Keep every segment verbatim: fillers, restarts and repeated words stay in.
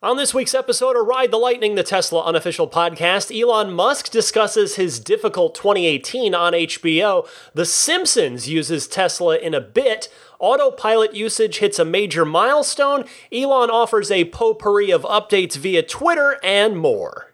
On this week's episode of Ride the Lightning, the Tesla unofficial podcast, Elon Musk discusses his difficult twenty eighteen on H B O, The Simpsons uses Tesla in a bit, Autopilot usage hits a major milestone, Elon offers a potpourri of updates via Twitter, and more.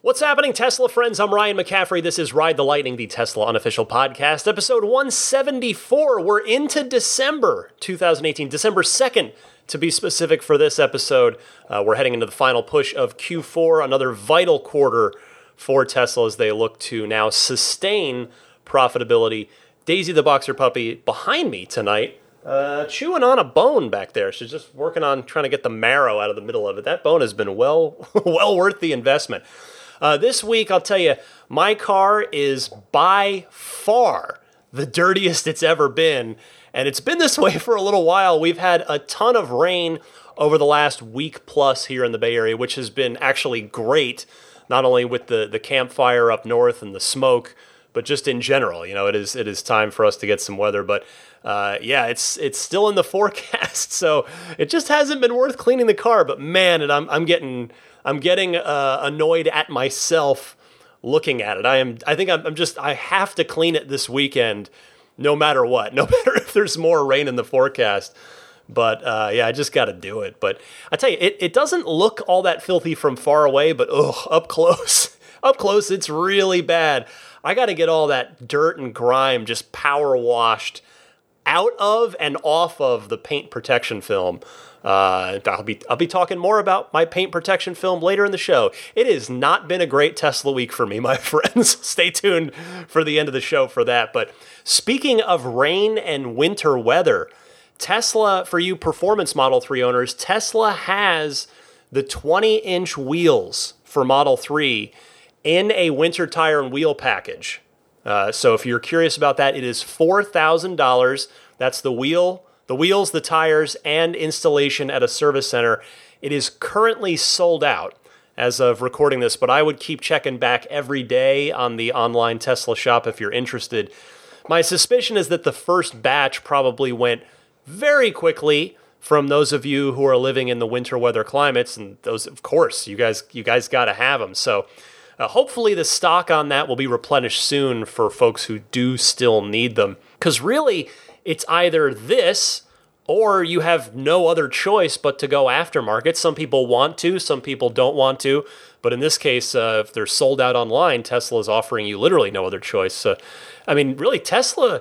What's happening, Tesla friends? I'm Ryan McCaffrey. This is Ride the Lightning, the Tesla unofficial podcast, episode one seventy-four. We're into December twenty eighteen, December second, to be specific for this episode. Uh, we're heading into the final push of Q four, another vital quarter for Tesla as they look to now sustain profitability. Daisy the Boxer Puppy behind me tonight, uh, chewing on a bone back there. She's just working on trying to get the marrow out of the middle of it. That bone has been well, well worth the investment. Uh, this week, I'll tell you, my car is by far the dirtiest it's ever been, and it's been this way for a little while. We've had a ton of rain over the last week plus here in the Bay Area, which has been actually great, not only with the, the campfire up north and the smoke, but just in general. You know, it is it is time for us to get some weather, but uh, yeah, it's it's still in the forecast, so it just hasn't been worth cleaning the car, but man, and I'm I'm getting... I'm getting uh, annoyed at myself looking at it. I am. I think I'm, I'm just, I have to clean it this weekend, no matter what, no matter if there's more rain in the forecast. But uh, yeah, I just got to do it. But I tell you, it, it doesn't look all that filthy from far away, but ugh, up close, up close, it's really bad. I got to get all that dirt and grime just power washed out of and off of the paint protection film. Uh, I'll be I'll be talking more about my paint protection film later in the show. It has not been a great Tesla week for me, my friends. Stay tuned for the end of the show for that. But speaking of rain and winter weather, Tesla, for you performance Model three owners, Tesla has the twenty-inch wheels for Model three in a winter tire and wheel package. Uh, so if you're curious about that, it is four thousand dollars. That's the wheel The wheels, the tires, and installation at a service center. It is currently sold out as of recording this, but I would keep checking back every day on the online Tesla shop if you're interested. My suspicion is that the first batch probably went very quickly from those of you who are living in the winter weather climates, and those, of course, you guys, you guys got to have them. So uh, hopefully the stock on that will be replenished soon for folks who do still need them, because really, it's either this or you have no other choice but to go aftermarket. Some people want to, some people don't want to. But in this case, uh, if they're sold out online, Tesla is offering you literally no other choice. Uh, I mean, really, Tesla,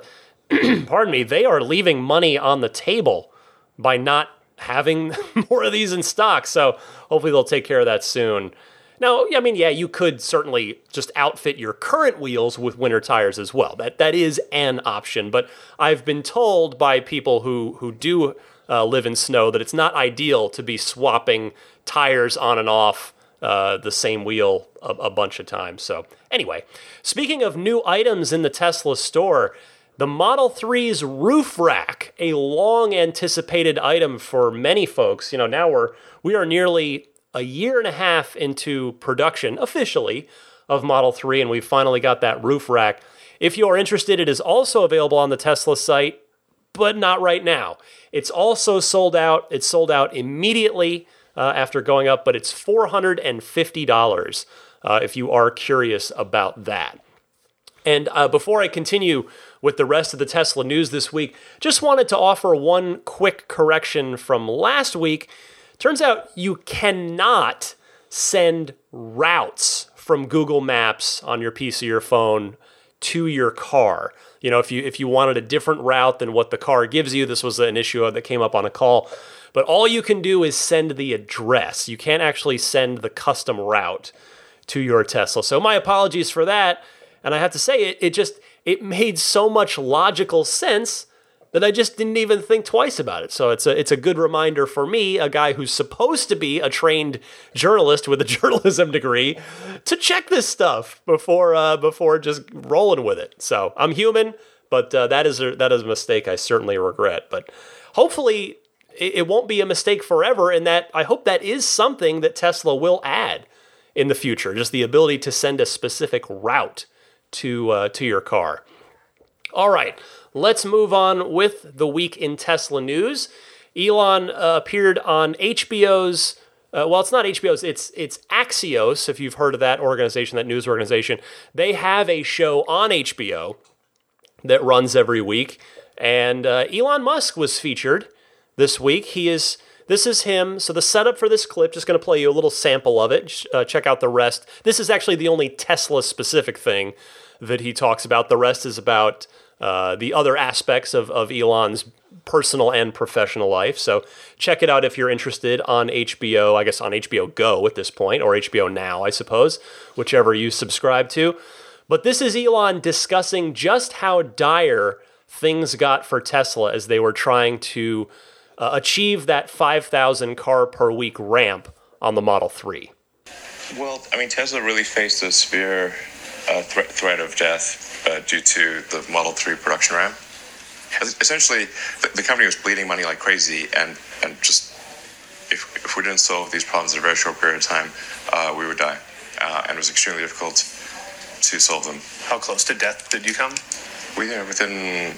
pardon me, they are leaving money on the table by not having more of these in stock. So hopefully they'll take care of that soon. Now, I mean, yeah, you could certainly just outfit your current wheels with winter tires as well. That that is an option, but I've been told by people who who do uh, live in snow that it's not ideal to be swapping tires on and off uh, the same wheel a, a bunch of times. So anyway, speaking of new items in the Tesla store, the Model three's roof rack, a long-anticipated item for many folks. You know, now we're we are nearly a year and a half into production, officially, of Model three, and we finally got that roof rack. If you are interested, it is also available on the Tesla site, but not right now. It's also sold out. It's sold out immediately uh, after going up, but it's four hundred fifty dollars uh, if you are curious about that. And uh, before I continue with the rest of the Tesla news this week, just wanted to offer one quick correction from last week. Turns out you cannot send routes from Google Maps on your P C or phone to your car. You know, if you if you wanted a different route than what the car gives you, this was an issue that came up on a call. But all you can do is send the address. You can't actually send the custom route to your Tesla. So my apologies for that. And I have to say, it, it just, it made so much logical sense that I just didn't even think twice about it. So it's a it's a good reminder for me, a guy who's supposed to be a trained journalist with a journalism degree, to check this stuff before uh, before just rolling with it. So I'm human. But uh, that is a, that is a mistake I certainly regret. But hopefully it, it won't be a mistake forever, and that I hope that is something that Tesla will add in the future, just the ability to send a specific route to uh, to your car. All right, let's move on with the week in Tesla news. Elon uh, appeared on H B O's, uh, well, it's not H B O's, it's it's Axios, if you've heard of that organization, that news organization. They have a show on H B O that runs every week, and uh, Elon Musk was featured this week. He is... This is him. So the setup for this clip, just going to play you a little sample of it. Uh, check out the rest. This is actually the only Tesla-specific thing that he talks about. The rest is about uh, the other aspects of, of Elon's personal and professional life. So check it out if you're interested on H B O, I guess on H B O Go at this point, or H B O Now, I suppose, whichever you subscribe to. But this is Elon discussing just how dire things got for Tesla as they were trying to Uh, achieve that five thousand car per week ramp on the Model three. Well, I mean, Tesla really faced a severe uh, thre- threat of death uh, due to the Model three production ramp. Essentially, the, the company was bleeding money like crazy, and, and just if, if we didn't solve these problems in a very short period of time, uh, we would die. Uh, and it was extremely difficult to solve them. How close to death did you come? We were within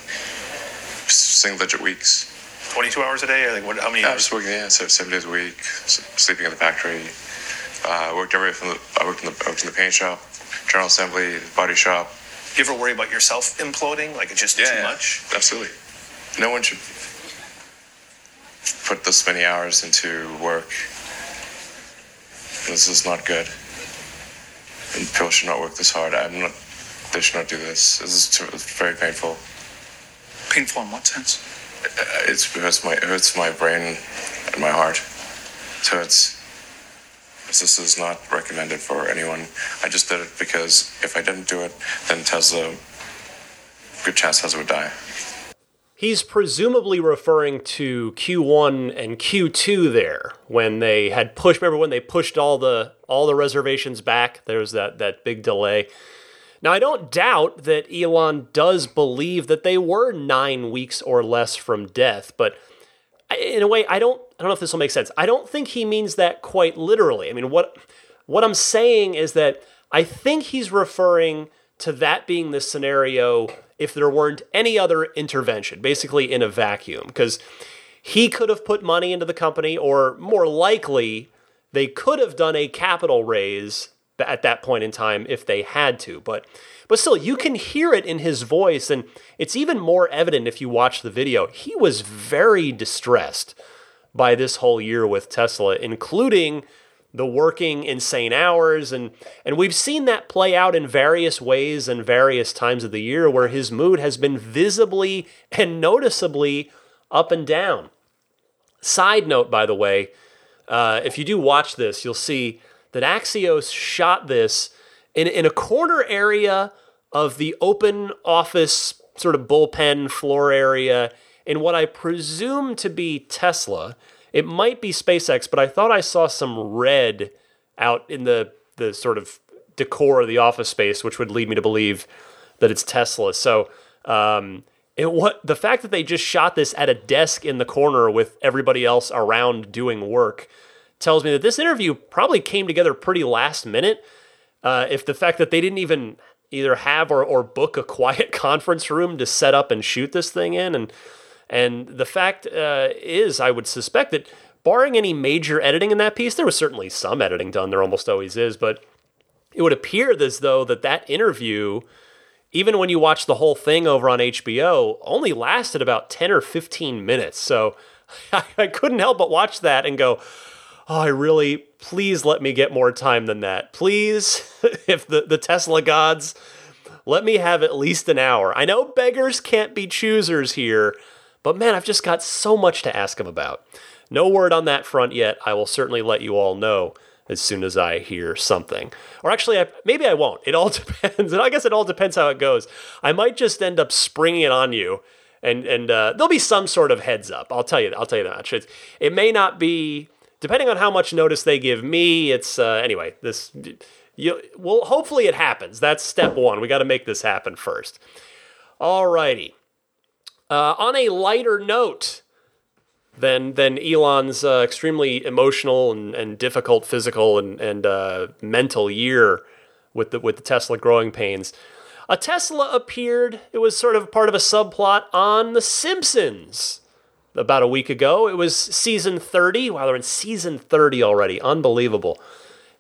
single-digit weeks. twenty-two hours a day? Or like what, how many hours? I was just working, yeah, so seven days a week, sleeping in the factory. Uh, I worked everywhere from the, I worked in the, I worked in the paint shop, general assembly, body shop. Do you ever worry about yourself imploding? Like it's just yeah, too yeah, much? Absolutely. No one should put this many hours into work. This is not good. And people should not work this hard. I'm not, they should not do this. This is too, it's very painful. Painful in what sense? It's, it hurts my it hurts my brain and my heart. It hurts. This is not recommended for anyone. I just did it because if I didn't do it, then Tesla, good chance Tesla would die. He's presumably referring to Q one and Q two there when they had pushed. Remember when they pushed all the all the reservations back? There was that that big delay. Now, I don't doubt that Elon does believe that they were nine weeks or less from death, but in a way, I don't I don't know if this will make sense. I don't think he means that quite literally. I mean, what what I'm saying is that I think he's referring to that being the scenario if there weren't any other intervention, basically in a vacuum, because he could have put money into the company, or more likely, they could have done a capital raise at that point in time if they had to. But but still, you can hear it in his voice, and it's even more evident if you watch the video. He was very distressed by this whole year with Tesla, including the working insane hours. And, and we've seen that play out in various ways and various times of the year where his mood has been visibly and noticeably up and down. Side note, by the way, uh, if you do watch this, you'll see that Axios shot this in, in a corner area of the open office sort of bullpen floor area in what I presume to be Tesla. It might be SpaceX, but I thought I saw some red out in the, the sort of decor of the office space, which would lead me to believe that it's Tesla. So um, it, what the fact that they just shot this at a desk in the corner with everybody else around doing work tells me that this interview probably came together pretty last minute. Uh, if the fact that they didn't even either have or, or book a quiet conference room to set up and shoot this thing in. And and the fact uh, is, I would suspect that barring any major editing in that piece, there was certainly some editing done, there almost always is, but it would appear as though that that interview, even when you watch the whole thing over on H B O, only lasted about ten or fifteen minutes. So I, I couldn't help but watch that and go, oh, I really, please let me get more time than that. Please, if the, the Tesla gods, let me have at least an hour. I know beggars can't be choosers here, but man, I've just got so much to ask him about. No word on that front yet. I will certainly let you all know as soon as I hear something. Or actually, I, maybe I won't. It all depends. I guess it all depends how it goes. I might just end up springing it on you, and, and uh, there'll be some sort of heads up. I'll tell you, I'll tell you that much. It's, it may not be... Depending on how much notice they give me, it's, uh, anyway, this, you, well, hopefully it happens. That's step one. We got to make this happen first. All righty. Uh, on a lighter note than than Elon's uh, extremely emotional and, and difficult physical and and uh, mental year with the with the Tesla growing pains, a Tesla appeared. It was sort of part of a subplot on The Simpsons about a week ago. It was season thirty. Wow, they're in season thirty already. Unbelievable.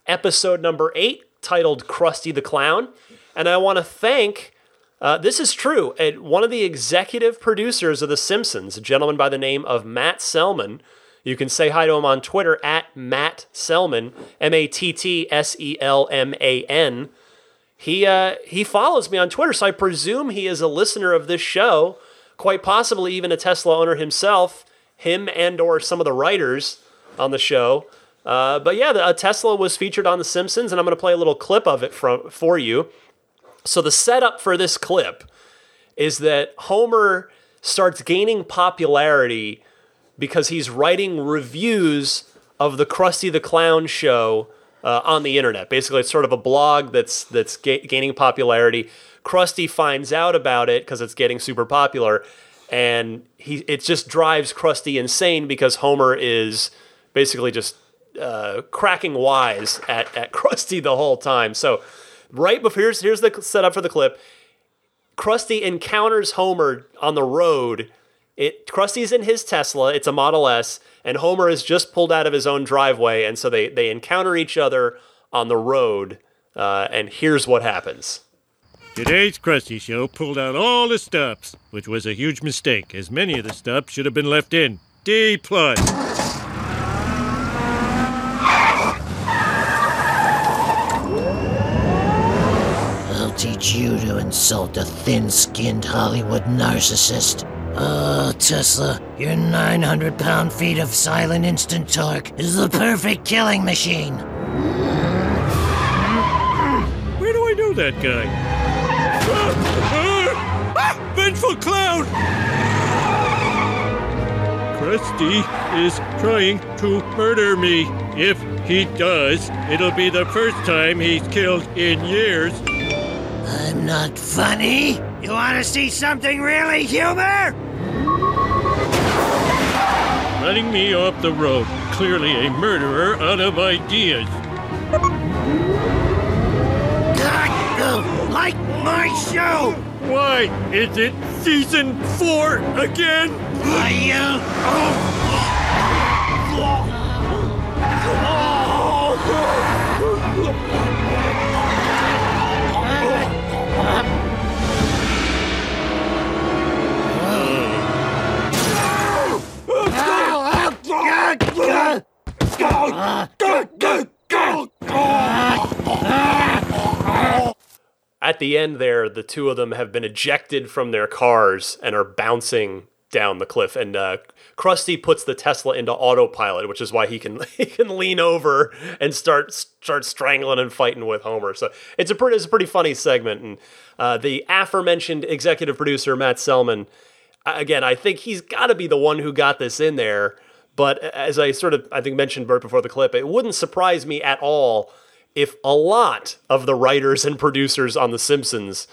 Episode number eight, titled Krusty the Clown. And I want to thank, uh, this is true, one of the executive producers of The Simpsons, a gentleman by the name of Matt Selman. You can say hi to him on Twitter, at Matt Selman, M A T T S E L M A N. He, uh, he follows me on Twitter, so I presume he is a listener of this show, quite possibly even a Tesla owner himself, him and or some of the writers on the show. Uh, but yeah, the, a Tesla was featured on The Simpsons, and I'm going to play a little clip of it from, for you. So the setup for this clip is that Homer starts gaining popularity because he's writing reviews of the Krusty the Clown show uh, on the internet. Basically, it's sort of a blog that's that's ga- gaining popularity. Krusty finds out about it because it's getting super popular, and he it just drives Krusty insane because Homer is basically just uh, cracking wise at, at Krusty the whole time. So right before, here's, here's the setup for the clip. Krusty encounters Homer on the road. It Krusty's in his Tesla, it's a Model S, and Homer is just pulled out of his own driveway, and so they, they encounter each other on the road, uh, and here's what happens. Today's Krusty Show pulled out all the stops, which was a huge mistake, as many of the stops should have been left in. D plus. Teach you to insult a thin-skinned Hollywood narcissist. Oh, Tesla, your nine hundred pound feet of silent instant torque is the perfect killing machine. Where do I know that guy? Ah, ah, ah, vengeful clown! Krusty is trying to murder me. If he does, it'll be the first time he's killed in years. I'm not funny. You want to see something really humor? Running me off the road. Clearly a murderer out of ideas. God, like my show! Why is it season four again? Are you? Oh. At the end there, the two of them have been ejected from their cars and are bouncing down the cliff. And uh, Krusty puts the Tesla into autopilot, which is why he can he can lean over and start start strangling and fighting with Homer. So it's a pretty it's a pretty funny segment. And uh, the aforementioned executive producer Matt Selman, again, I think he's got to be the one who got this in there. But as I sort of, I think, mentioned Bert before the clip, it wouldn't surprise me at all if a lot of the writers and producers on The Simpsons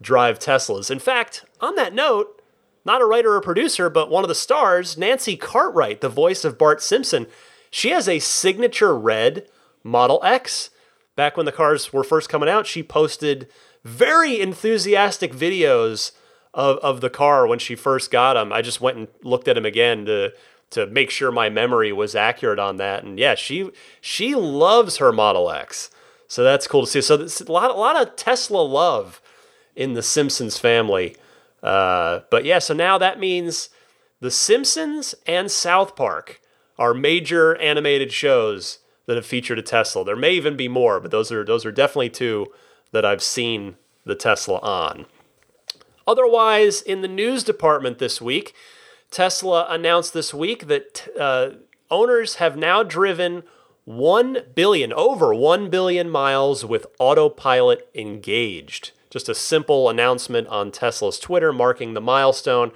drive Teslas. In fact, on that note, not a writer or producer, but one of the stars, Nancy Cartwright, the voice of Bart Simpson, she has a signature red Model X. Back when the cars were first coming out, she posted very enthusiastic videos of, of the car when she first got them. I just went and looked at them again to... to make sure my memory was accurate on that. And yeah, she she loves her Model X. So that's cool to see. So there's a lot, a lot of Tesla love in the Simpsons family. Uh, but yeah, so now that means the Simpsons and South Park are major animated shows that have featured a Tesla. There may even be more, but those are those are definitely two that I've seen the Tesla on. Otherwise, in the news department this week, Tesla announced this week that uh, owners have now driven one billion, over one billion miles with Autopilot engaged. Just a simple announcement on Tesla's Twitter marking the milestone.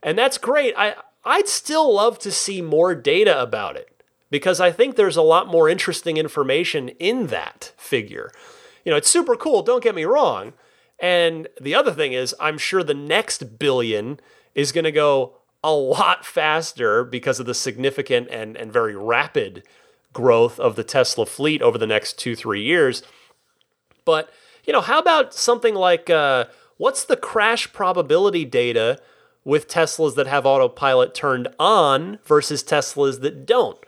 And that's great. I, I'd still love to see more data about it because I think there's a lot more interesting information in that figure. You know, it's super cool, don't get me wrong. And the other thing is, I'm sure the next billion is going to go a lot faster because of the significant and, and very rapid growth of the Tesla fleet over the next two, three years. But, you know, how about something like, uh, what's the crash probability data with Teslas that have autopilot turned on versus Teslas that don't?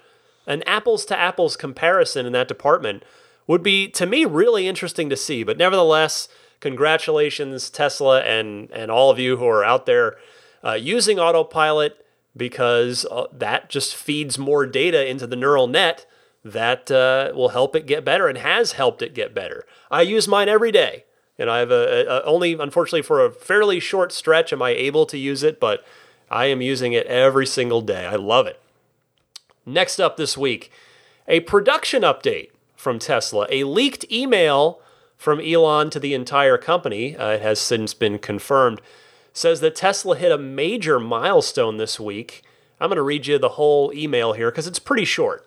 An apples to apples comparison in that department would be, to me, really interesting to see. But nevertheless, congratulations, Tesla, and, and all of you who are out there uh, using autopilot, because uh, that just feeds more data into the neural net that uh, will help it get better and has helped it get better. I use mine every day, and I have a, a, a only, unfortunately, for a fairly short stretch am I able to use it, but I am using it every single day. I love it. Next up this week, a production update from Tesla, a leaked email from Elon to the entire company, uh, it has since been confirmed, says that Tesla hit a major milestone this week. I'm going to read you the whole email here because it's pretty short.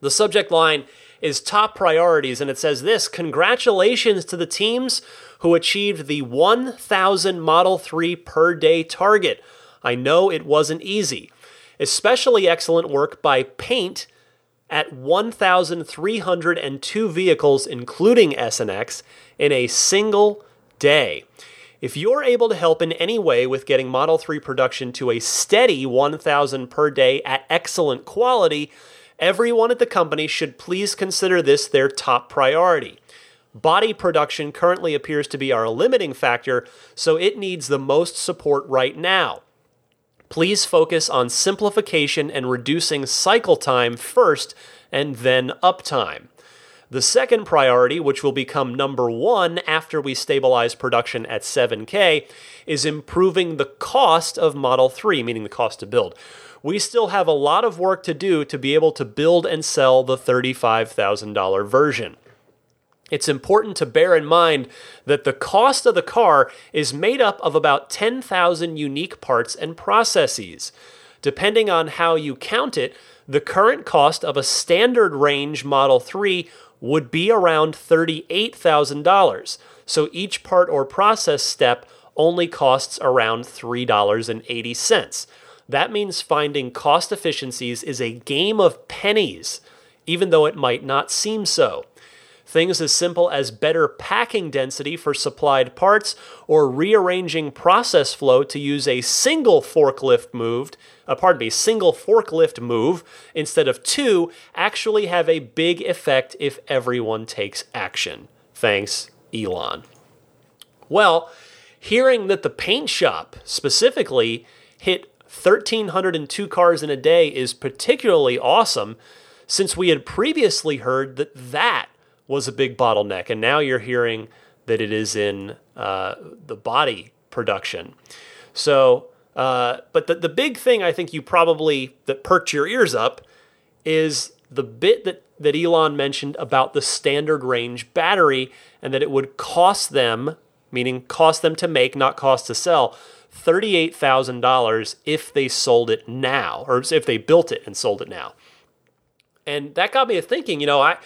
The subject line is top priorities, and it says this: congratulations to the teams who achieved the one thousand Model three per day target. I know it wasn't easy. Especially excellent work by Paint at one thousand three hundred two vehicles, including S and X, in a single day. If you're able to help in any way with getting Model three production to a steady one thousand per day at excellent quality, everyone at the company should please consider this their top priority. Body production currently appears to be our limiting factor, so it needs the most support right now. Please focus on simplification and reducing cycle time first and then uptime. The second priority, which will become number one after we stabilize production at seven K, is improving the cost of Model three, meaning the cost to build. We still have a lot of work to do to be able to build and sell the thirty-five thousand dollars version. It's important to bear in mind that the cost of the car is made up of about ten thousand unique parts and processes. Depending on how you count it, the current cost of a standard range Model three would be around thirty-eight thousand dollars, so each part or process step only costs around three dollars and eighty cents. That means finding cost efficiencies is a game of pennies, even though it might not seem so. Things as simple as better packing density for supplied parts or rearranging process flow to use a single forklift moved, uh, pardon me, single forklift move instead of two actually have a big effect if everyone takes action. Thanks, Elon. Well, hearing that the paint shop specifically hit one thousand three hundred two cars in a day is particularly awesome, since we had previously heard that that was a big bottleneck, and now you're hearing that it is in uh, the body production. So, uh, but the, the big thing I think you probably, that perked your ears up, is the bit that, that Elon mentioned about the standard range battery, and that it would cost them, meaning cost them to make, not cost to sell, thirty-eight thousand dollars if they sold it now, or if they built it and sold it now. And that got me to thinking, you know, I...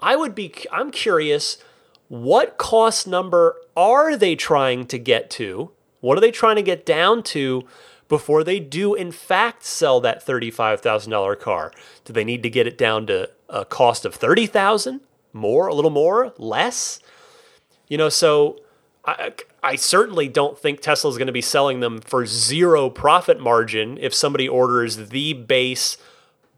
I would be, I'm curious, what cost number are they trying to get to? What are they trying to get down to before they do, in fact, sell that thirty-five thousand dollars car? Do they need to get it down to a cost of thirty thousand dollars? More, a little more, less? You know, so I, I certainly don't think Tesla is going to be selling them for zero profit margin if somebody orders the base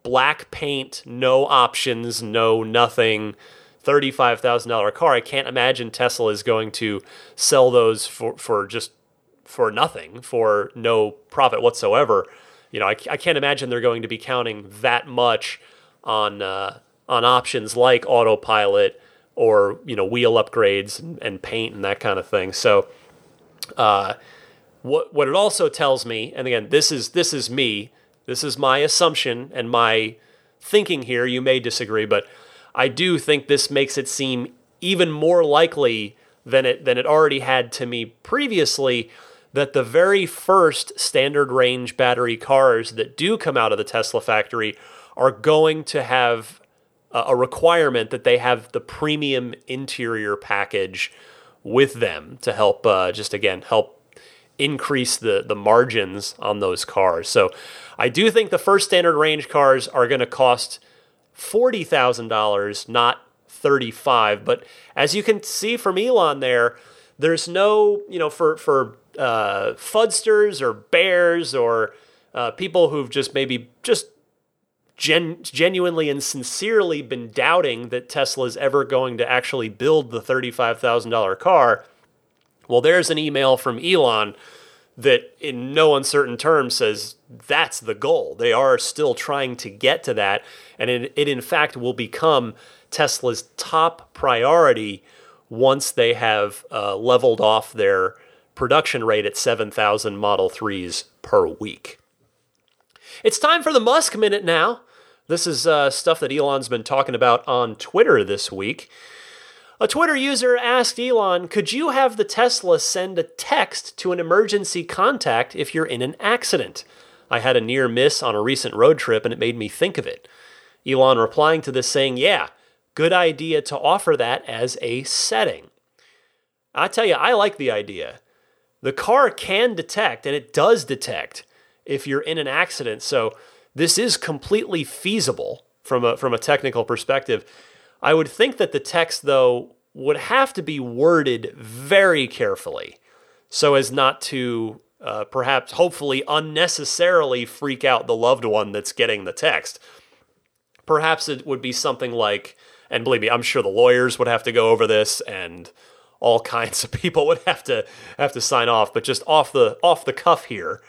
black paint, no options, no nothing, thirty-five thousand dollars car. I can't imagine Tesla is going to sell those for, for just for nothing, for no profit whatsoever. You know, I, I can't imagine they're going to be counting that much on uh, on options like autopilot or, you know, wheel upgrades and, and paint and that kind of thing. So uh, what what it also tells me, and again, this is this is me, this is my assumption and my thinking here. You may disagree, but I do think this makes it seem even more likely than it than it already had to me previously that the very first standard range battery cars that do come out of the Tesla factory are going to have a requirement that they have the premium interior package with them to help uh, just, again, help increase the, the margins on those cars. So I do think the first standard range cars are going to cost forty thousand dollars, not thirty-five. But as you can see from Elon there, there's no, you know, for, for uh, fudsters or bears or uh, people who've just maybe just Gen- genuinely and sincerely been doubting that Tesla's ever going to actually build the thirty-five thousand dollars car. Well, there's an email from Elon that in no uncertain terms says that's the goal. They are still trying to get to that, and it, it in fact will become Tesla's top priority once they have uh, leveled off their production rate at seven thousand Model threes per week. It's time for the Musk Minute now. This is uh, stuff that Elon's been talking about on Twitter this week. A Twitter user asked Elon, could you have the Tesla send a text to an emergency contact if you're in an accident? I had a near miss on a recent road trip and it made me think of it. Elon replying to this saying, yeah, good idea to offer that as a setting. I tell you, I like the idea. The car can detect, and it does detect, if you're in an accident. So this is completely feasible from a from a technical perspective. I would think that the text, though, would have to be worded very carefully so as not to uh, perhaps, hopefully, unnecessarily freak out the loved one that's getting the text. Perhaps it would be something like, and believe me, I'm sure the lawyers would have to go over this, and all kinds of people would have to have to sign off, but just off the off the cuff here,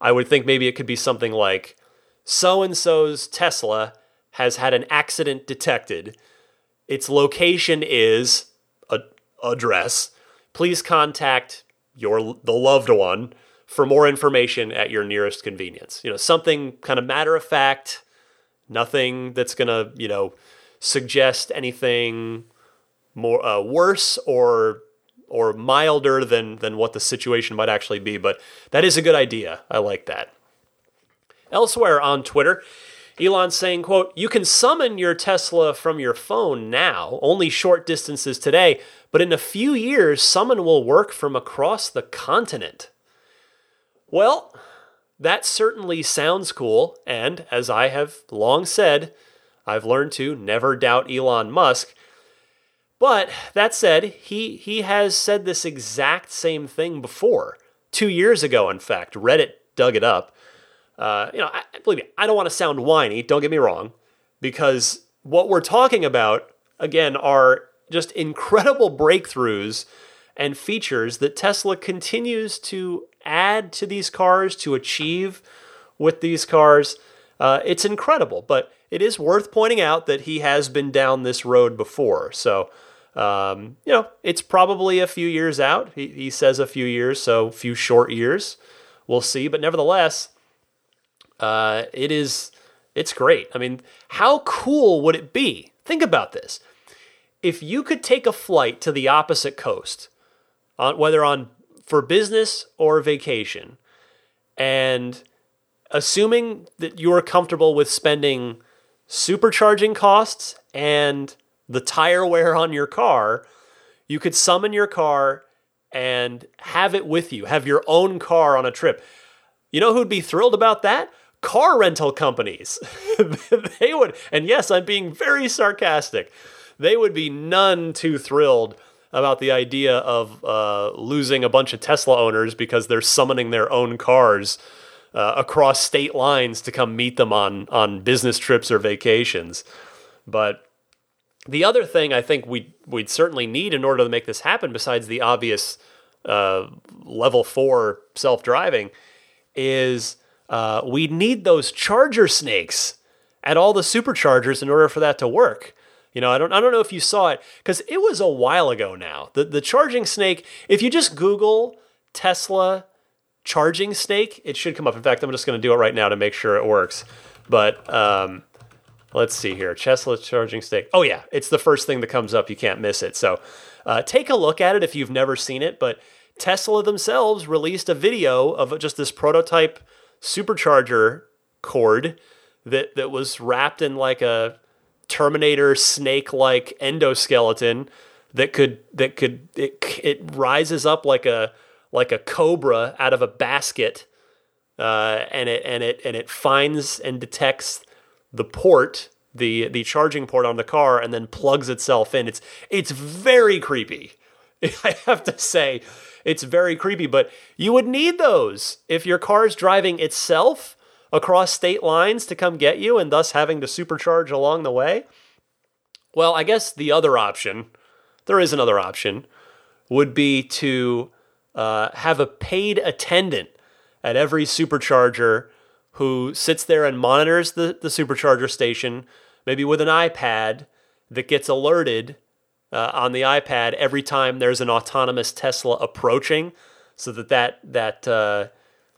I would think maybe it could be something like, so-and-so's Tesla has had an accident detected. Its location is a address. Please contact your the loved one for more information at your nearest convenience. You know, something kind of matter-of-fact, nothing that's going to, you know, suggest anything more uh, worse or or milder than than what the situation might actually be, but that is a good idea. I like that. Elsewhere on Twitter, Elon's saying, quote, you can summon your Tesla from your phone now, only short distances today, but in a few years, summon will work from across the continent. Well, that certainly sounds cool, and as I have long said, I've learned to never doubt Elon Musk. But that said, he he has said this exact same thing before. Two years ago, in fact, Reddit dug it up. Uh, you know, I, believe me, I don't want to sound whiny. Don't get me wrong, because what we're talking about again are just incredible breakthroughs and features that Tesla continues to add to these cars, to achieve with these cars. Uh, it's incredible, but it is worth pointing out that he has been down this road before. So. Um, you know, it's probably a few years out. He, he says a few years, so a few short years. We'll see. But nevertheless, uh, it is, it's great. I mean, how cool would it be? Think about this. If you could take a flight to the opposite coast, on, whether on for business or vacation, and assuming that you're comfortable with spending supercharging costs and the tire wear on your car, you could summon your car and have it with you, have your own car on a trip. You know who'd be thrilled about that? Car rental companies. They would, and yes, I'm being very sarcastic, they would be none too thrilled about the idea of uh, losing a bunch of Tesla owners because they're summoning their own cars uh, across state lines to come meet them on, on business trips or vacations. But the other thing I think we'd, we'd certainly need in order to make this happen, besides the obvious uh, level four self-driving, is uh, we need those charger snakes at all the superchargers in order for that to work. You know, I don't I don't know if you saw it, because it was a while ago now. The, the charging snake, if you just Google Tesla charging snake, it should come up. In fact, I'm just going to do it right now to make sure it works. But Um, let's see here. Tesla charging snake. Oh, yeah. It's the first thing that comes up. You can't miss it. So uh, take a look at it if you've never seen it. But Tesla themselves released a video of just this prototype supercharger cord that, that was wrapped in like a Terminator snake-like endoskeleton that could that could it it rises up like a like a cobra out of a basket, uh, and it and it and it finds and detects the port, the the charging port on the car, and then plugs itself in. It's it's very creepy. I have to say, it's very creepy, but you would need those if your car is driving itself across state lines to come get you and thus having to supercharge along the way. Well, I guess the other option, there is another option, would be to uh, have a paid attendant at every supercharger who sits there and monitors the, the supercharger station, maybe with an iPad that gets alerted Uh, on the iPad every time there's an autonomous Tesla approaching, so that that that, uh,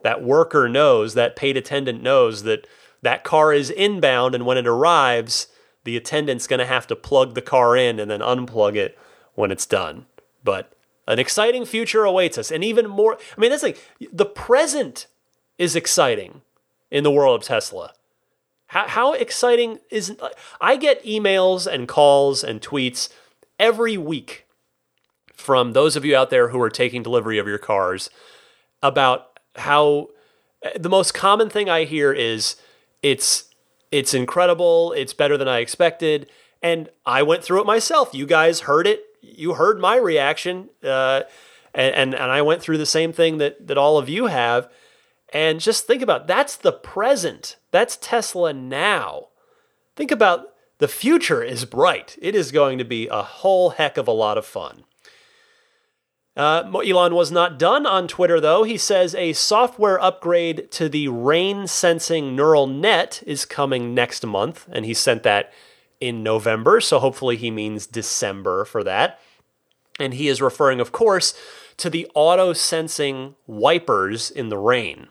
that worker knows, that paid attendant knows that that car is inbound, and when it arrives, the attendant's going to have to plug the car in and then unplug it when it's done. But an exciting future awaits us, and even more, I mean, that's like, the present is exciting in the world of Tesla. How, how exciting is, I get emails and calls and tweets every week from those of you out there who are taking delivery of your cars about how the most common thing I hear is it's it's incredible, it's better than I expected, and I went through it myself. You guys heard it, you heard my reaction, uh, and, and and I went through the same thing that that all of you have. And just think about, that's the present, that's Tesla now. Think about, the future is bright. It is going to be a whole heck of a lot of fun. Uh, Elon was not done on Twitter, though. He says a software upgrade to the rain-sensing neural net is coming next month, and he sent that in November, so hopefully he means December for that. And he is referring, of course, to the auto-sensing wipers in the rain.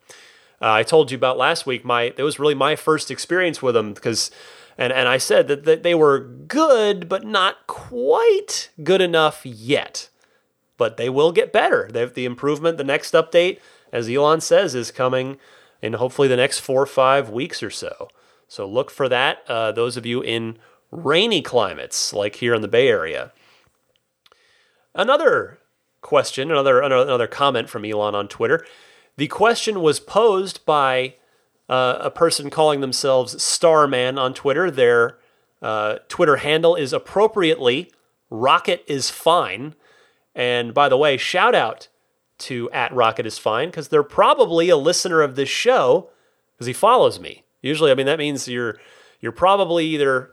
Uh, I told you about last week. My that was really my first experience with them, because... And and I said that, that they were good, but not quite good enough yet. But they will get better. They have the improvement, the next update, as Elon says, is coming in hopefully the next four or five weeks or so. So look for that, uh, those of you in rainy climates, like here in the Bay Area. Another question, another another comment from Elon on Twitter. The question was posed by... Uh, a person calling themselves Starman on Twitter. Their uh, Twitter handle is appropriately Rocket is Fine. And by the way, shout out to at Rocket is Fine, because they're probably a listener of this show because he follows me. Usually, I mean, that means you're you're probably either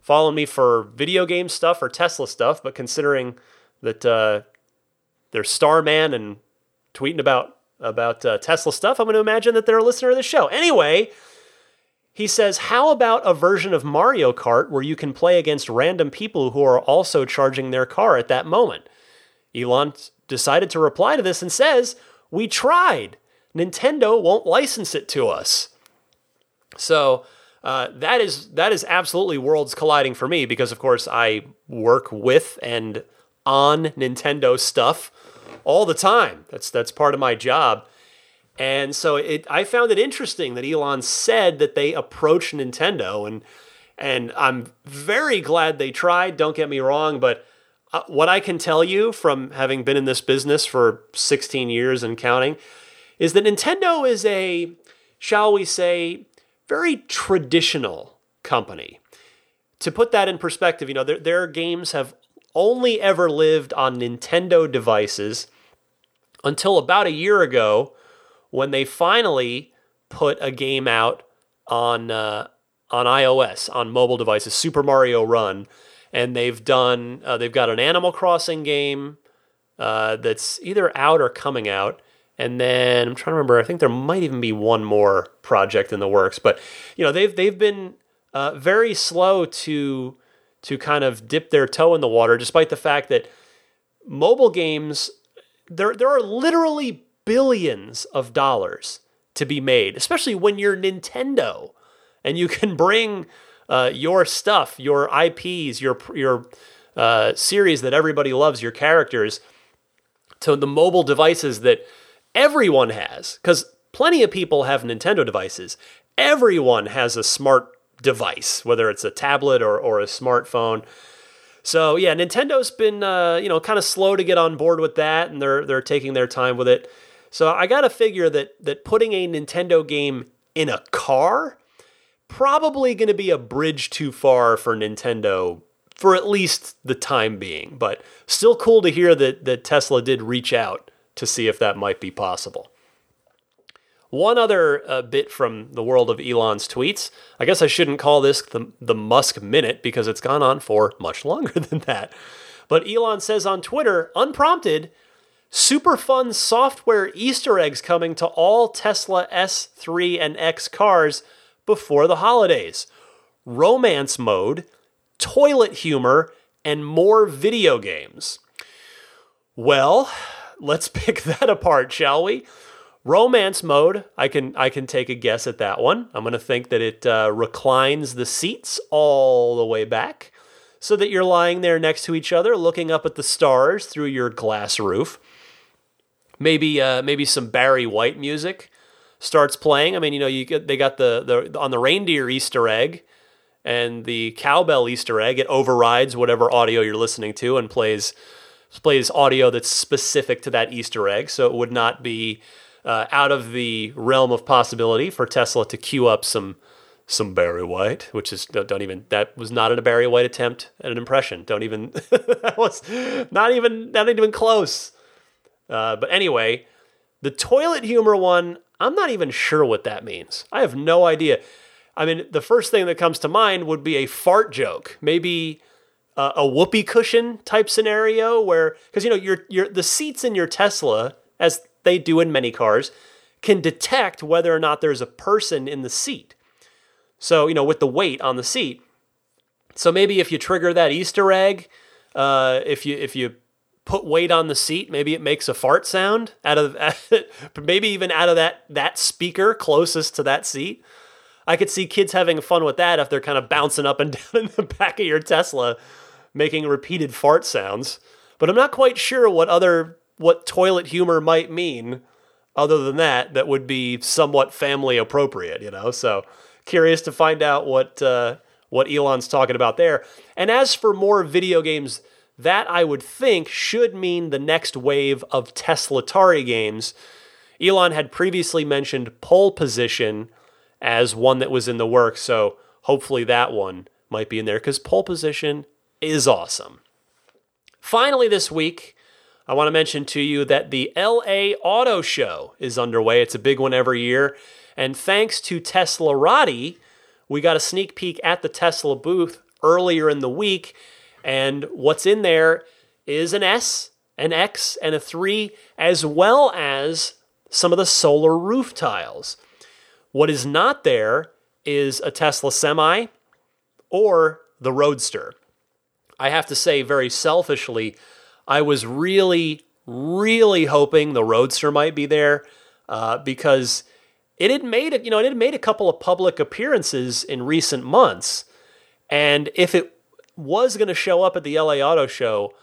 following me for video game stuff or Tesla stuff. But considering that uh, they're Starman and tweeting about about uh, Tesla stuff, I'm going to imagine that they're a listener of the show. Anyway, he says, how about a version of Mario Kart where you can play against random people who are also charging their car at that moment? Elon decided to reply to this and says, we tried. Nintendo won't license it to us. So uh, that is that is absolutely worlds colliding for me, because, of course, I work with and on Nintendo stuff all the time. That's that's part of my job. And so it I found it interesting that Elon said that they approached Nintendo, and and I'm very glad they tried, don't get me wrong, but what I can tell you from having been in this business for sixteen years and counting is that Nintendo is a, shall we say, very traditional company. To put that in perspective, you know, their, their games have only ever lived on Nintendo devices until about a year ago, when they finally put a game out on uh, on iOS, on mobile devices, Super Mario Run, and they've done uh, they've got an Animal Crossing game uh, that's either out or coming out, and then I'm trying to remember. I think there might even be one more project in the works, but you know they've they've been uh, very slow to. to kind of dip their toe in the water, despite the fact that mobile games, there there are literally billions of dollars to be made, especially when you're Nintendo and you can bring uh, your stuff, your I Ps, your your uh, series that everybody loves, your characters, to the mobile devices that everyone has. Because plenty of people have Nintendo devices. Everyone has a smart device, whether it's a tablet or, or a smartphone. So yeah, Nintendo's been uh, you know kind of slow to get on board with that, and they're they're taking their time with it. So I gotta figure that that putting a Nintendo game in a car probably gonna be a bridge too far for Nintendo for at least the time being. But still cool to hear that that Tesla did reach out to see if that might be possible. One other uh, bit from the world of Elon's tweets. I guess I shouldn't call this the, the Musk Minute because it's gone on for much longer than that. But Elon says on Twitter, unprompted, super fun software Easter eggs coming to all Tesla S three and X cars before the holidays. Romance mode, toilet humor, and more video games. Well, let's pick that apart, shall we? Romance mode, I can I can take a guess at that one. I'm going to think that it uh, reclines the seats all the way back so that you're lying there next to each other looking up at the stars through your glass roof. Maybe uh, maybe some Barry White music starts playing. I mean, you know, you get, they got the, the on the reindeer Easter egg and the cowbell Easter egg. It overrides whatever audio you're listening to and plays plays audio that's specific to that Easter egg, so it would not be Uh, out of the realm of possibility for Tesla to queue up some some Barry White, which is, don't even, that was not a Barry White attempt at an impression. Don't even, that was not even, not even close. Uh, but anyway, the toilet humor one, I'm not even sure what that means. I have no idea. I mean, the first thing that comes to mind would be a fart joke. Maybe uh, a whoopee cushion type scenario where, because, you know, your your the seats in your Tesla, as they do in many cars, can detect whether or not there's a person in the seat. So, you know, with the weight on the seat. So maybe if you trigger that Easter egg, uh, if you if you put weight on the seat, maybe it makes a fart sound out of, maybe even out of that that speaker closest to that seat. I could see kids having fun with that if they're kind of bouncing up and down in the back of your Tesla, making repeated fart sounds. But I'm not quite sure what other what toilet humor might mean other than that, that would be somewhat family appropriate, you know? So curious to find out what, uh, what Elon's talking about there. And as for more video games, that I would think should mean the next wave of Teslatari games. Elon had previously mentioned Pole Position as one that was in the works, so hopefully that one might be in there because Pole Position is awesome. Finally this week, I want to mention to you that the L A Auto Show is underway. It's a big one every year. And thanks to Teslarati, we got a sneak peek at the Tesla booth earlier in the week. And what's in there is an S, an X, and a three, as well as some of the solar roof tiles. What is not there is a Tesla Semi or the Roadster. I have to say very selfishly, I was really, really hoping the Roadster might be there uh, because it had made it. You know, it had made a couple of public appearances in recent months, and if it was going to show up at the L A Auto Show,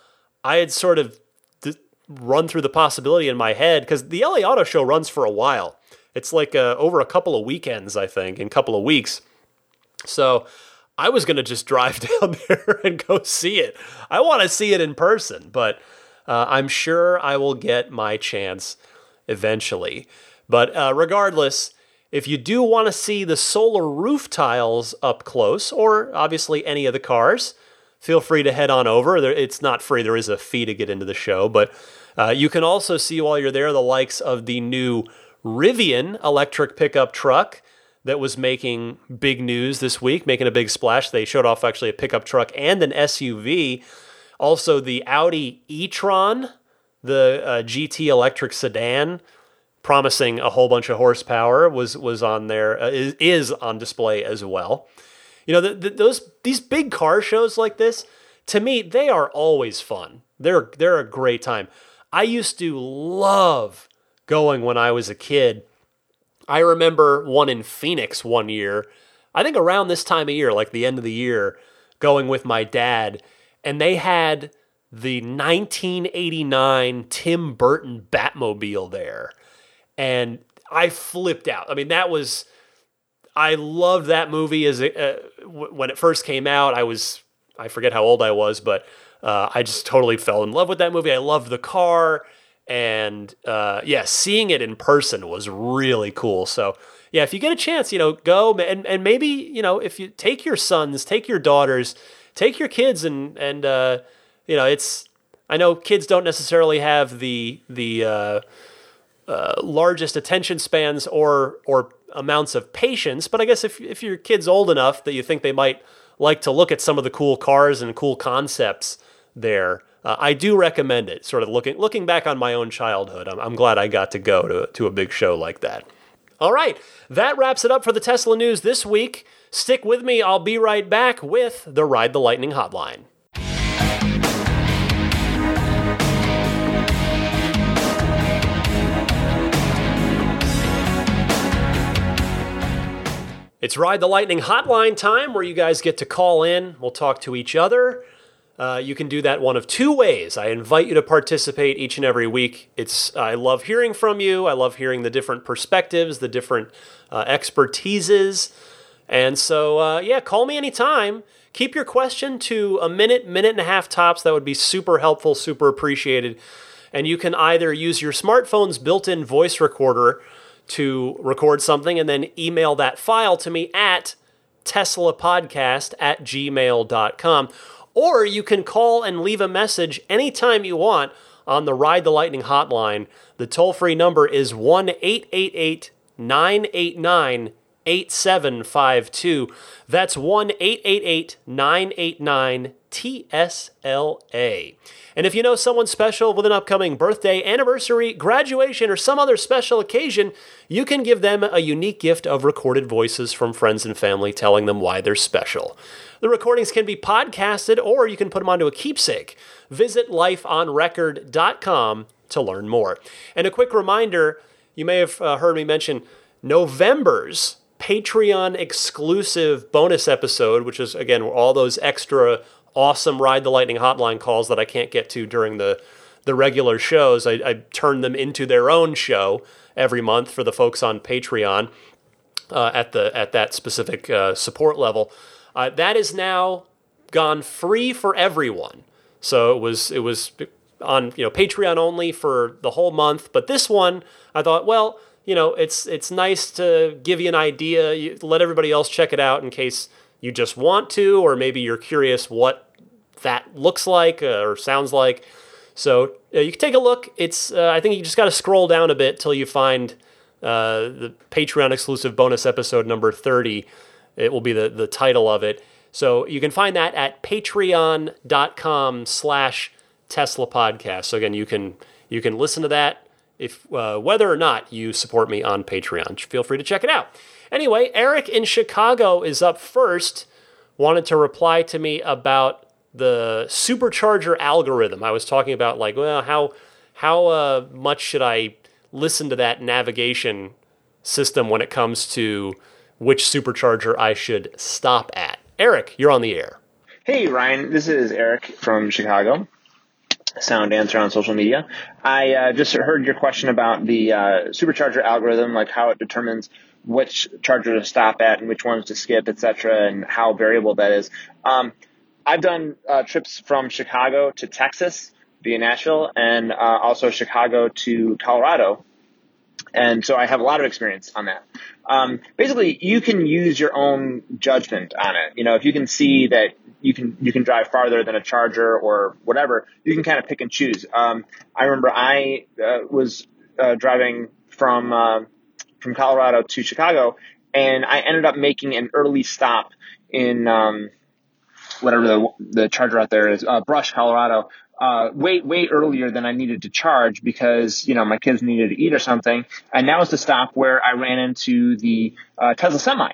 I had sort of d- run through the possibility in my head because the L A Auto Show runs for a while. It's like uh, over a couple of weekends, I think, in a couple of weeks. So I was going to just drive down there and go see it. I want to see it in person, but uh, I'm sure I will get my chance eventually. But uh, regardless, if you do want to see the solar roof tiles up close, or obviously any of the cars, feel free to head on over. It's not free. There is a fee to get into the show, but uh, you can also see while you're there the likes of the new Rivian electric pickup truck that was making big news this week, making a big splash. They showed off actually a pickup truck and an S U V. Also, the Audi e-tron, the uh, G T electric sedan, promising a whole bunch of horsepower, was was on there, uh, is, is on display as well. You know, the, the, those these big car shows like this, to me, they are always fun. They're they're a great time. I used to love going when I was a kid. I remember one in Phoenix one year, I think around this time of year, like the end of the year, going with my dad, and they had the nineteen eighty-nine Tim Burton Batmobile there. And I flipped out. I mean, that was, I loved that movie as it, uh, w- when it first came out. I was I forget how old I was, but uh, I just totally fell in love with that movie. I loved the car. And uh, yeah, seeing it in person was really cool. So yeah, if you get a chance, you know, go and, and maybe, you know, if you take your sons, take your daughters, take your kids and, and uh, you know, it's, I know kids don't necessarily have the, the uh, uh, largest attention spans or, or amounts of patience, but I guess if, if your kid's old enough that you think they might like to look at some of the cool cars and cool concepts there, Uh, I do recommend it. Sort of looking looking back on my own childhood, I'm, I'm glad I got to go to, to a big show like that. All right, that wraps it up for the Tesla news this week. Stick with me. I'll be right back with the Ride the Lightning hotline. It's Ride the Lightning hotline time, where you guys get to call in. We'll talk to each other. Uh, you can do that one of two ways. I invite you to participate each and every week. It's I love hearing from you. I love hearing the different perspectives, the different uh, expertises. And so, uh, yeah, call me anytime. Keep your question to a minute, minute and a half tops. That would be super helpful, super appreciated. And you can either use your smartphone's built-in voice recorder to record something and then email that file to me at teslapodcast at gmail dot com. Or you can call and leave a message anytime you want on the Ride the Lightning hotline. The toll-free number is one eight eight eight nine eight nine eight seven five two. That's one eight eight eight nine eight nine T S L A. And if you know someone special with an upcoming birthday, anniversary, graduation, or some other special occasion, you can give them a unique gift of recorded voices from friends and family telling them why they're special. The recordings can be podcasted, or you can put them onto a keepsake. Visit life on record dot com to learn more. And a quick reminder, you may have uh, heard me mention November's Patreon-exclusive bonus episode, which is, again, all those extra awesome Ride the Lightning hotline calls that I can't get to during the, the regular shows. I, I turn them into their own show every month for the folks on Patreon uh, at the at that specific uh, support level. Uh, that is now gone free for everyone. So it was it was on you know Patreon only for the whole month. But this one, I thought, well, you know, it's it's nice to give you an idea. You, let everybody else check it out in case you just want to, or maybe you're curious what that looks like uh, or sounds like. So uh, you can take a look. It's uh, I think you just got to scroll down a bit till you find uh, the Patreon exclusive bonus episode number thirty. It will be the, the title of it. So you can find that at patreon.com slash Tesla podcast. So again, you can you can listen to that if uh, whether or not you support me on Patreon. Feel free to check it out. Anyway, Eric in Chicago is up first. Wanted to reply to me about the supercharger algorithm. I was talking about like, well, how how uh, much should I listen to that navigation system when it comes to which supercharger I should stop at. Eric, you're on the air. Hey, Ryan. This is Eric from Chicago, Sound Dancer on social media. I uh, just heard your question about the uh, supercharger algorithm, like how it determines which charger to stop at and which ones to skip, et cetera, and how variable that is. Um, I've done uh, trips from Chicago to Texas via Nashville and uh, also Chicago to Colorado. And so I have a lot of experience on that. Um, basically, you can use your own judgment on it. You know, if you can see that you can you can drive farther than a charger or whatever, you can kind of pick and choose. Um, I remember I uh, was uh, driving from uh, from Colorado to Chicago, and I ended up making an early stop in um, whatever the the charger out there is, uh, Brush, Colorado. Uh, way, way earlier than I needed to charge because, you know, my kids needed to eat or something. And that was the stop where I ran into the uh, Tesla Semi.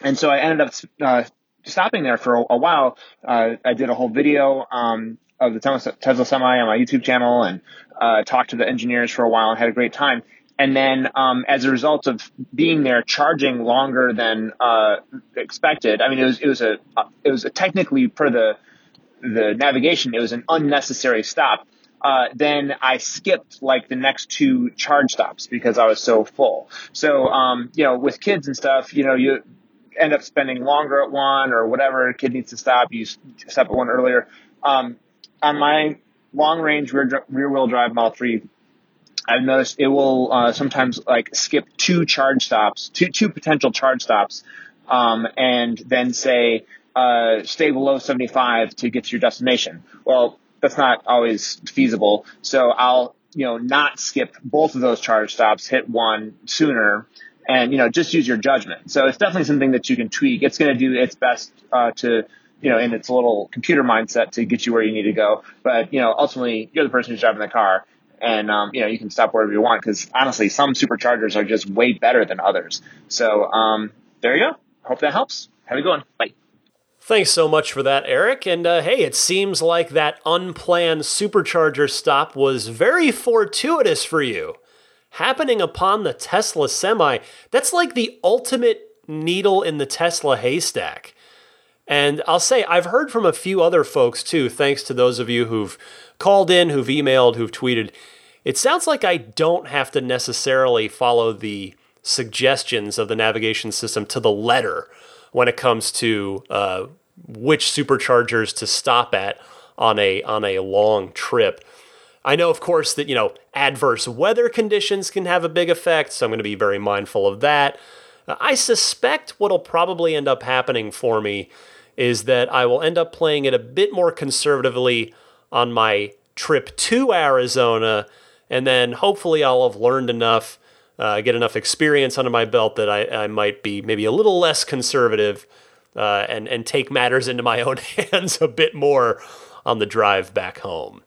And so I ended up uh, stopping there for a, a while. Uh, I did a whole video um, of the Tesla Semi on my YouTube channel and uh, talked to the engineers for a while and had a great time. And then um, as a result of being there, charging longer than uh, expected, I mean, it was, it was a, it was a technically per the, the navigation, it was an unnecessary stop. Uh, then I skipped like the next two charge stops because I was so full. So, um, you know, with kids and stuff, you know, you, end up spending longer at one or whatever. Kid needs to stop. You stop at one earlier. Um, on my long-range rear, rear-wheel drive Model three, I've noticed it will uh, sometimes like skip two charge stops, two two potential charge stops, um, and then say uh, stay below seventy-five to get to your destination. Well, that's not always feasible. So I'll you know not skip both of those charge stops, hit one sooner, and you know just use your judgment. So it's definitely something that you can tweak. It's going to do its best uh, to. you know, in its little computer mindset to get you where you need to go. But, you know, ultimately you're the person who's driving the car and, um, you know, you can stop wherever you want. Cause honestly, some superchargers are just way better than others. So, um, there you go. Hope that helps. Have a good one. Bye. Thanks so much for that, Eric. And, uh, hey, it seems like that unplanned supercharger stop was very fortuitous for you, happening upon the Tesla Semi. That's like the ultimate needle in the Tesla haystack. And I'll say, I've heard from a few other folks too, thanks to those of you who've called in, who've emailed, who've tweeted. It sounds like I don't have to necessarily follow the suggestions of the navigation system to the letter when it comes to uh, which superchargers to stop at on a on a long trip. I know, of course, that, you know, adverse weather conditions can have a big effect, so I'm going to be very mindful of that. I suspect what'll probably end up happening for me is that I will end up playing it a bit more conservatively on my trip to Arizona, and then hopefully I'll have learned enough, uh, get enough experience under my belt that I, I might be maybe a little less conservative uh, and, and take matters into my own hands a bit more on the drive back home.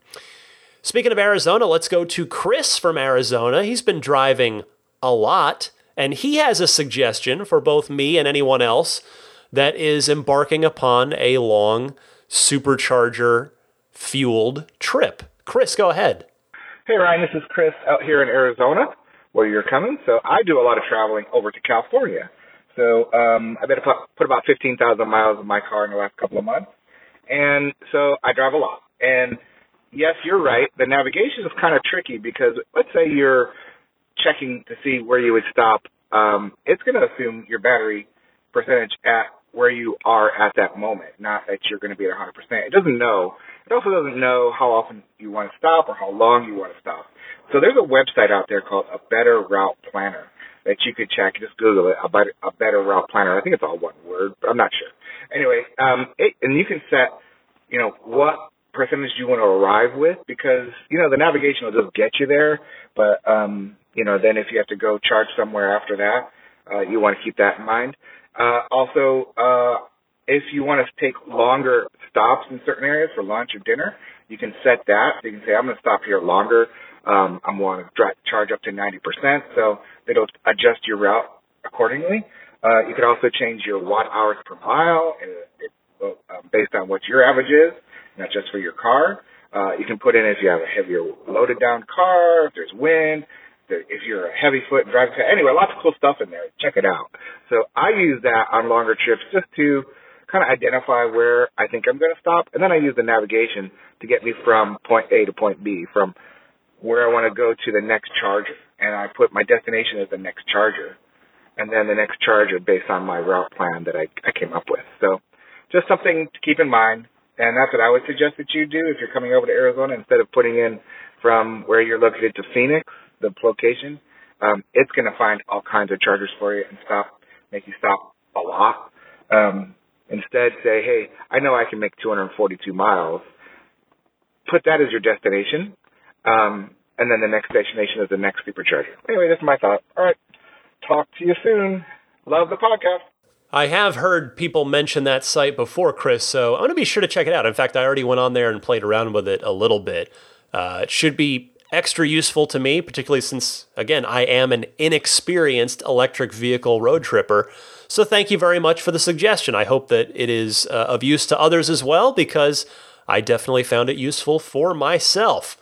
Speaking of Arizona, let's go to Chris from Arizona. He's been driving a lot, and he has a suggestion for both me and anyone else that is embarking upon a long supercharger-fueled trip. Chris, go ahead. Hey, Ryan, this is Chris out here in Arizona where you're coming. So I do a lot of traveling over to California. So um, I've been put about fifteen thousand miles in my car in the last couple of months. And so I drive a lot. And yes, you're right. The navigation is kind of tricky because let's say you're checking to see where you would stop, um, it's going to assume your battery percentage at where you are at that moment, not that you're going to be at one hundred percent. It doesn't know. It also doesn't know how often you want to stop or how long you want to stop. So there's a website out there called A Better Route Planner that you could check. Just Google it, A Better, a better Route Planner. I think it's all one word, but I'm not sure. Anyway, um, it, and you can set, you know, what percentage you want to arrive with because, you know, the navigation will just get you there, but um you know, then if you have to go charge somewhere after that, uh, you want to keep that in mind. Uh, also, uh, if you want to take longer stops in certain areas for lunch or dinner, you can set that. You can say, I'm going to stop here longer. Um, I'm going to dra- charge up to ninety percent, so it'll adjust your route accordingly. Uh, you could also change your watt hours per mile it, it, uh, based on what your average is, not just for your car. Uh, you can put in if you have a heavier loaded down car, if there's wind, if you're a heavy foot and driving. Anyway, lots of cool stuff in there. Check it out. So I use that on longer trips just to kind of identify where I think I'm going to stop. And then I use the navigation to get me from point A to point B, from where I want to go to the next charger. And I put my destination as the next charger and then the next charger based on my route plan that I, I came up with. So just something to keep in mind. And that's what I would suggest that you do if you're coming over to Arizona. Instead of putting in from where you're located to Phoenix, the location, um, it's going to find all kinds of chargers for you and stop, make you stop a lot. Um, instead, say, hey, I know I can make two hundred forty-two miles. Put that as your destination, um, and then the next destination is the next supercharger. Anyway, that's my thought. All right, talk to you soon. Love the podcast. I have heard people mention that site before, Chris, so I'm going to be sure to check it out. In fact, I already went on there and played around with it a little bit. Uh, it should be extra useful to me, particularly since, again, I am an inexperienced electric vehicle road tripper. So thank you very much for the suggestion. I hope that it is uh, of use to others as well, because I definitely found it useful for myself.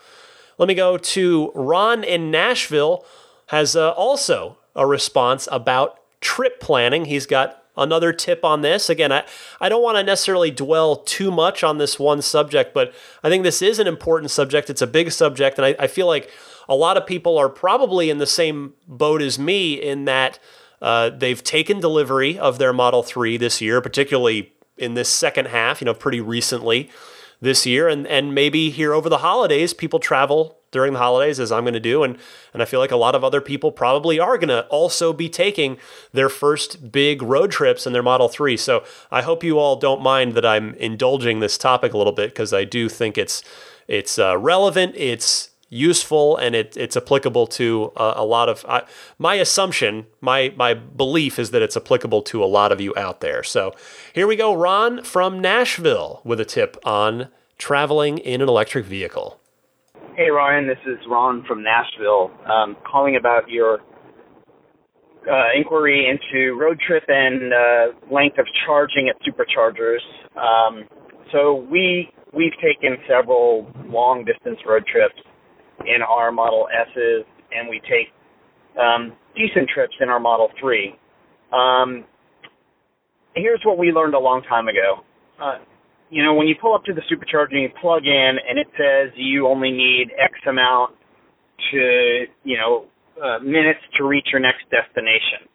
Let me go to Ron in Nashville, has uh, also a response about trip planning. He's got another tip on this. Again, I, I don't want to necessarily dwell too much on this one subject, but I think this is an important subject. It's a big subject, and I, I feel like a lot of people are probably in the same boat as me in that Uh, they've taken delivery of their Model three this year, particularly in this second half, you know, pretty recently this year. And, and maybe here over the holidays, people travel during the holidays, as I'm going to do. And, and I feel like a lot of other people probably are going to also be taking their first big road trips in their Model three. So I hope you all don't mind that I'm indulging this topic a little bit, because I do think it's it's uh, relevant, it's useful, and it, it's applicable to uh, a lot of... I, my assumption, my, my belief is that it's applicable to a lot of you out there. So here we go, Ron from Nashville with a tip on traveling in an electric vehicle. Hey, Ryan, this is Ron from Nashville, um, calling about your uh, inquiry into road trip and uh, length of charging at superchargers. Um, so we, we've taken several long-distance road trips in our Model S's, and we take um, decent trips in our Model three. Um, here's what we learned a long time ago. Uh, You know, when you pull up to the supercharger and you plug in and it says you only need X amount to, you know, uh, minutes to reach your next destination.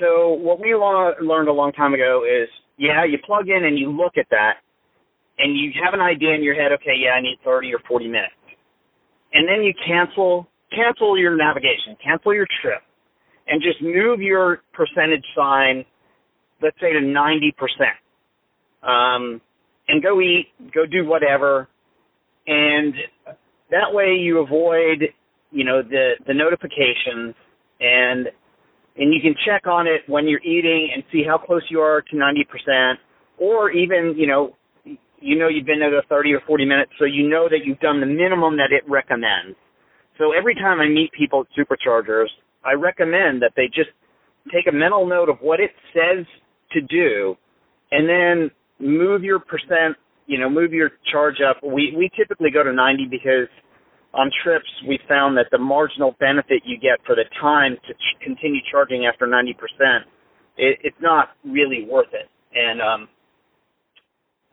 So what we lo- learned a long time ago is, yeah, you plug in and you look at that and you have an idea in your head, okay, yeah, I need thirty or forty minutes. And then you cancel, cancel your navigation, cancel your trip, and just move your percentage sign, let's say, to ninety percent. Um, and go eat, go do whatever, and that way you avoid, you know, the, the notifications, and and you can check on it when you're eating and see how close you are to ninety percent, or even, you know, you know you've been there thirty or forty minutes, so you know that you've done the minimum that it recommends. So every time I meet people at superchargers, I recommend that they just take a mental note of what it says to do, and then move your percent, you know, move your charge up. We we typically go to ninety because on trips we found that the marginal benefit you get for the time to ch- continue charging after ninety percent, it, it's not really worth it. And um,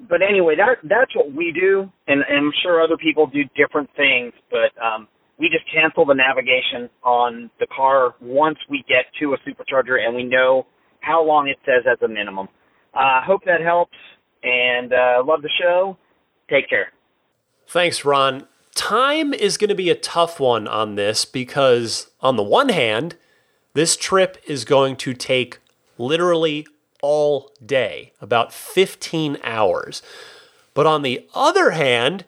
but anyway, that that's what we do, and, and I'm sure other people do different things, but um, we just cancel the navigation on the car once we get to a supercharger and we know how long it says as a minimum. I uh, hope that helps, and uh, love the show. Take care. Thanks, Ron. Time is going to be a tough one on this because, on the one hand, this trip is going to take literally all day, about fifteen hours. But on the other hand,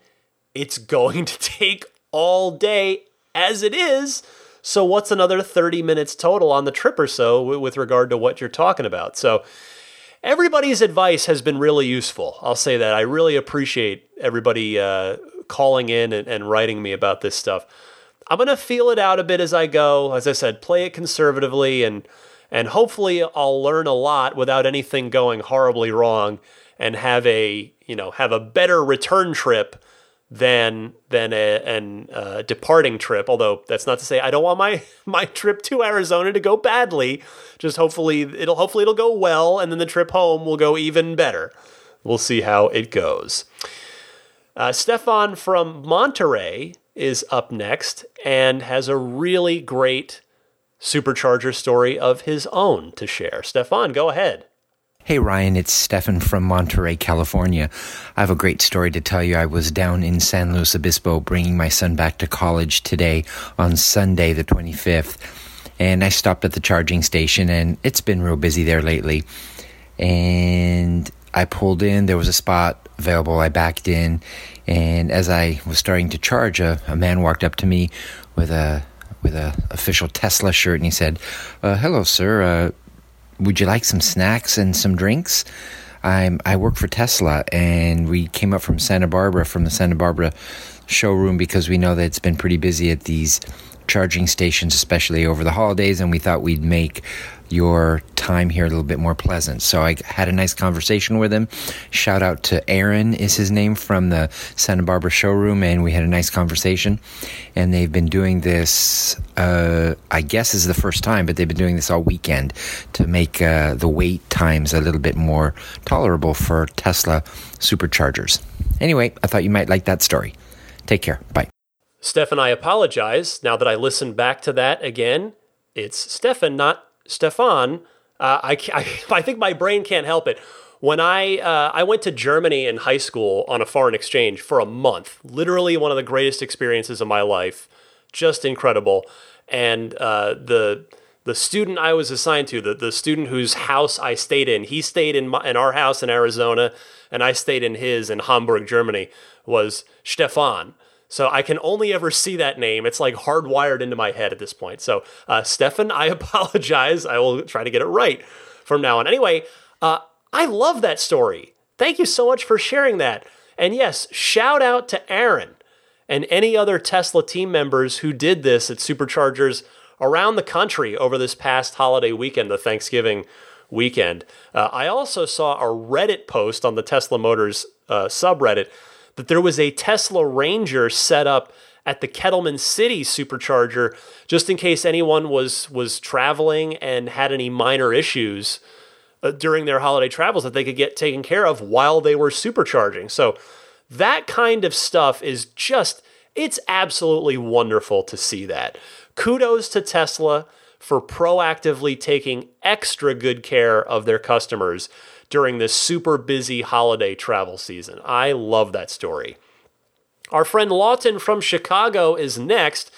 it's going to take all day as it is. So what's another thirty minutes total on the trip or so with regard to what you're talking about? So everybody's advice has been really useful. I'll say that. I really appreciate everybody uh, calling in and, and writing me about this stuff. I'm going to feel it out a bit as I go. As I said, play it conservatively, and and hopefully I'll learn a lot without anything going horribly wrong, and have a you know have a better return trip than than a an, uh, departing trip. Although that's not to say I don't want my my trip to Arizona to go badly. Just hopefully it'll hopefully it'll go well, and then the trip home will go even better. We'll see how it goes. Uh, Stefan from Monterey is up next and has a really great supercharger story of his own to share. Stefan, go ahead. Hey, Ryan, it's Stefan from Monterey, California. I have a great story to tell you. I was down in San Luis Obispo bringing my son back to college today on Sunday, the twenty-fifth. And I stopped at the charging station, and it's been real busy there lately. And I pulled in. There was a spot available. I backed in. And as I was starting to charge, a, a man walked up to me with a with a official Tesla shirt, and he said, uh, hello, sir. Uh, would you like some snacks and some drinks? I'm, I work for Tesla, and we came up from Santa Barbara, from the Santa Barbara showroom, because we know that it's been pretty busy at these charging stations, especially over the holidays, and we thought we'd make your time here a little bit more pleasant. So I had a nice conversation with him. Shout out to Aaron is his name from the Santa Barbara showroom, and we had a nice conversation. And they've been doing this, uh, I guess is the first time, but they've been doing this all weekend to make uh, the wait times a little bit more tolerable for Tesla superchargers. Anyway, I thought you might like that story. Take care. Bye. Stefan, I apologize. Now that I listened back to that again, it's Stefan, not Stefan, uh, I, I, I think my brain can't help it. When I uh, I went to Germany in high school on a foreign exchange for a month, literally one of the greatest experiences of my life, just incredible. And uh, the the student I was assigned to, the, the student whose house I stayed in, he stayed in, my, in our house in Arizona, and I stayed in his in Hamburg, Germany, was Stefan. So I can only ever see that name. It's like hardwired into my head at this point. So uh, Stefan, I apologize. I will try to get it right from now on. Anyway, uh, I love that story. Thank you so much for sharing that. And yes, shout out to Aaron and any other Tesla team members who did this at Superchargers around the country over this past holiday weekend, the Thanksgiving weekend. Uh, I also saw a Reddit post on the Tesla Motors uh, subreddit that there was a Tesla Ranger set up at the Kettleman City Supercharger just in case anyone was was traveling and had any minor issues uh, during their holiday travels that they could get taken care of while they were supercharging. So that kind of stuff is just, it's absolutely wonderful to see that. Kudos to Tesla for proactively taking extra good care of their customers during this super busy holiday travel season. I love that story. Our friend Lawton from Chicago is next.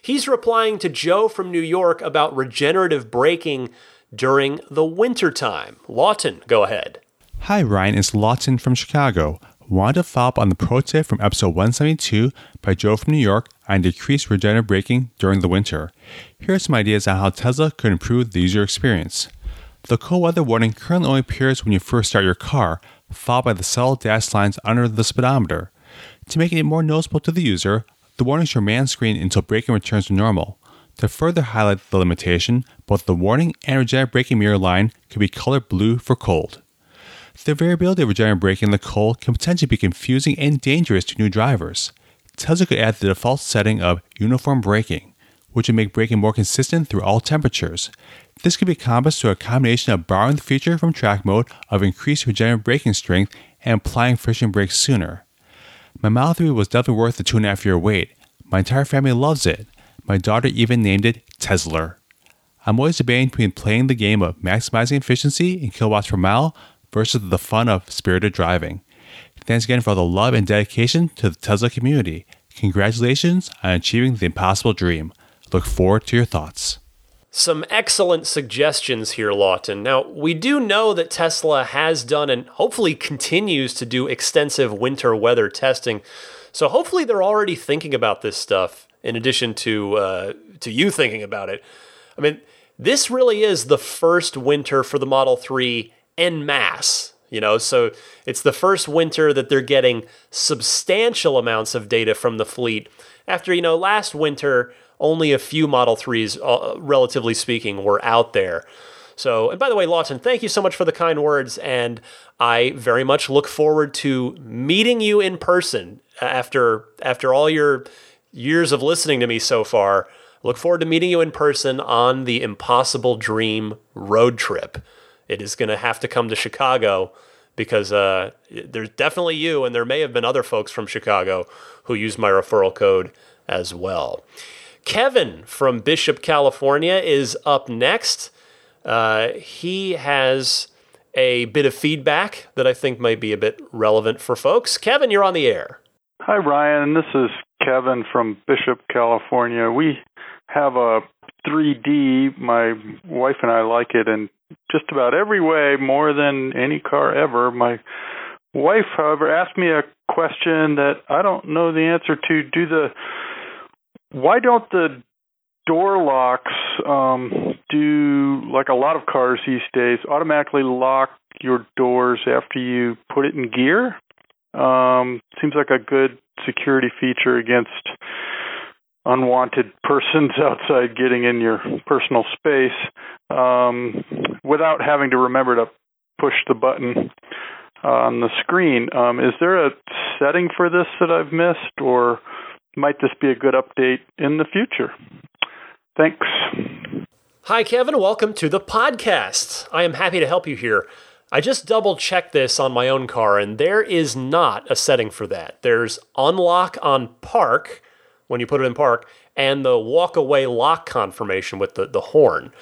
He's replying to Joe from New York about regenerative braking during the wintertime. Lawton, go ahead. Hi, Ryan. It's Lawton from Chicago. Want to follow up on the pro tip from episode one seventy-two by Joe from New York on decreased regenerative braking during the winter. Here are some ideas on how Tesla could improve the user experience. The cold weather warning currently only appears when you first start your car, followed by the solid dash lines under the speedometer. To make it more noticeable to the user, the warnings remain screened until braking returns to normal. To further highlight the limitation, both the warning and regenerative braking mirror line could be colored blue for cold. The variability of regenerative braking in the cold can potentially be confusing and dangerous to new drivers. Tesla could add the default setting of uniform braking, which would make braking more consistent through all temperatures. This could be accomplished through a combination of borrowing the feature from track mode of increased regenerative braking strength and applying friction brakes sooner. My Model three was definitely worth the two and a half year wait. My entire family loves it. My daughter even named it Tesla. I'm always debating between playing the game of maximizing efficiency in kilowatts per mile versus the fun of spirited driving. Thanks again for all the love and dedication to the Tesla community. Congratulations on achieving the impossible dream. Look forward to your thoughts. Some excellent suggestions here, Lawton. Now, we do know that Tesla has done and hopefully continues to do extensive winter weather testing. So hopefully they're already thinking about this stuff in addition to uh, to you thinking about it. I mean, this really is the first winter for the Model three en masse, you know, so it's the first winter that they're getting substantial amounts of data from the fleet after, you know, last winter, only a few Model threes, uh, relatively speaking, were out there. So, and by the way, Lawton, thank you so much for the kind words, and I very much look forward to meeting you in person after after all your years of listening to me so far. I look forward to meeting you in person on the Impossible Dream road trip. It is going to have to come to Chicago because uh, there's definitely you, and there may have been other folks from Chicago who used my referral code as well. Kevin from Bishop, California is up next. Uh, he has a bit of feedback that I think might be a bit relevant for folks. Kevin, you're on the air. Hi, Ryan. This is Kevin from Bishop, California. We have a three D. My wife and I like it in just about every way, more than any car ever. My wife, however, asked me a question that I don't know the answer to. Do the Why don't the door locks um, do, like a lot of cars these days, automatically lock your doors after you put it in gear? Um, seems like a good security feature against unwanted persons outside getting in your personal space um, without having to remember to push the button on the screen. Um, is there a setting for this that I've missed, or might this be a good update in the future? Thanks. Hi, Kevin. Welcome to the podcast. I am happy to help you here. I just double-checked this on my own car, and there is not a setting for that. There's unlock on park, when you put it in park, and the walk-away lock confirmation with the, the horn.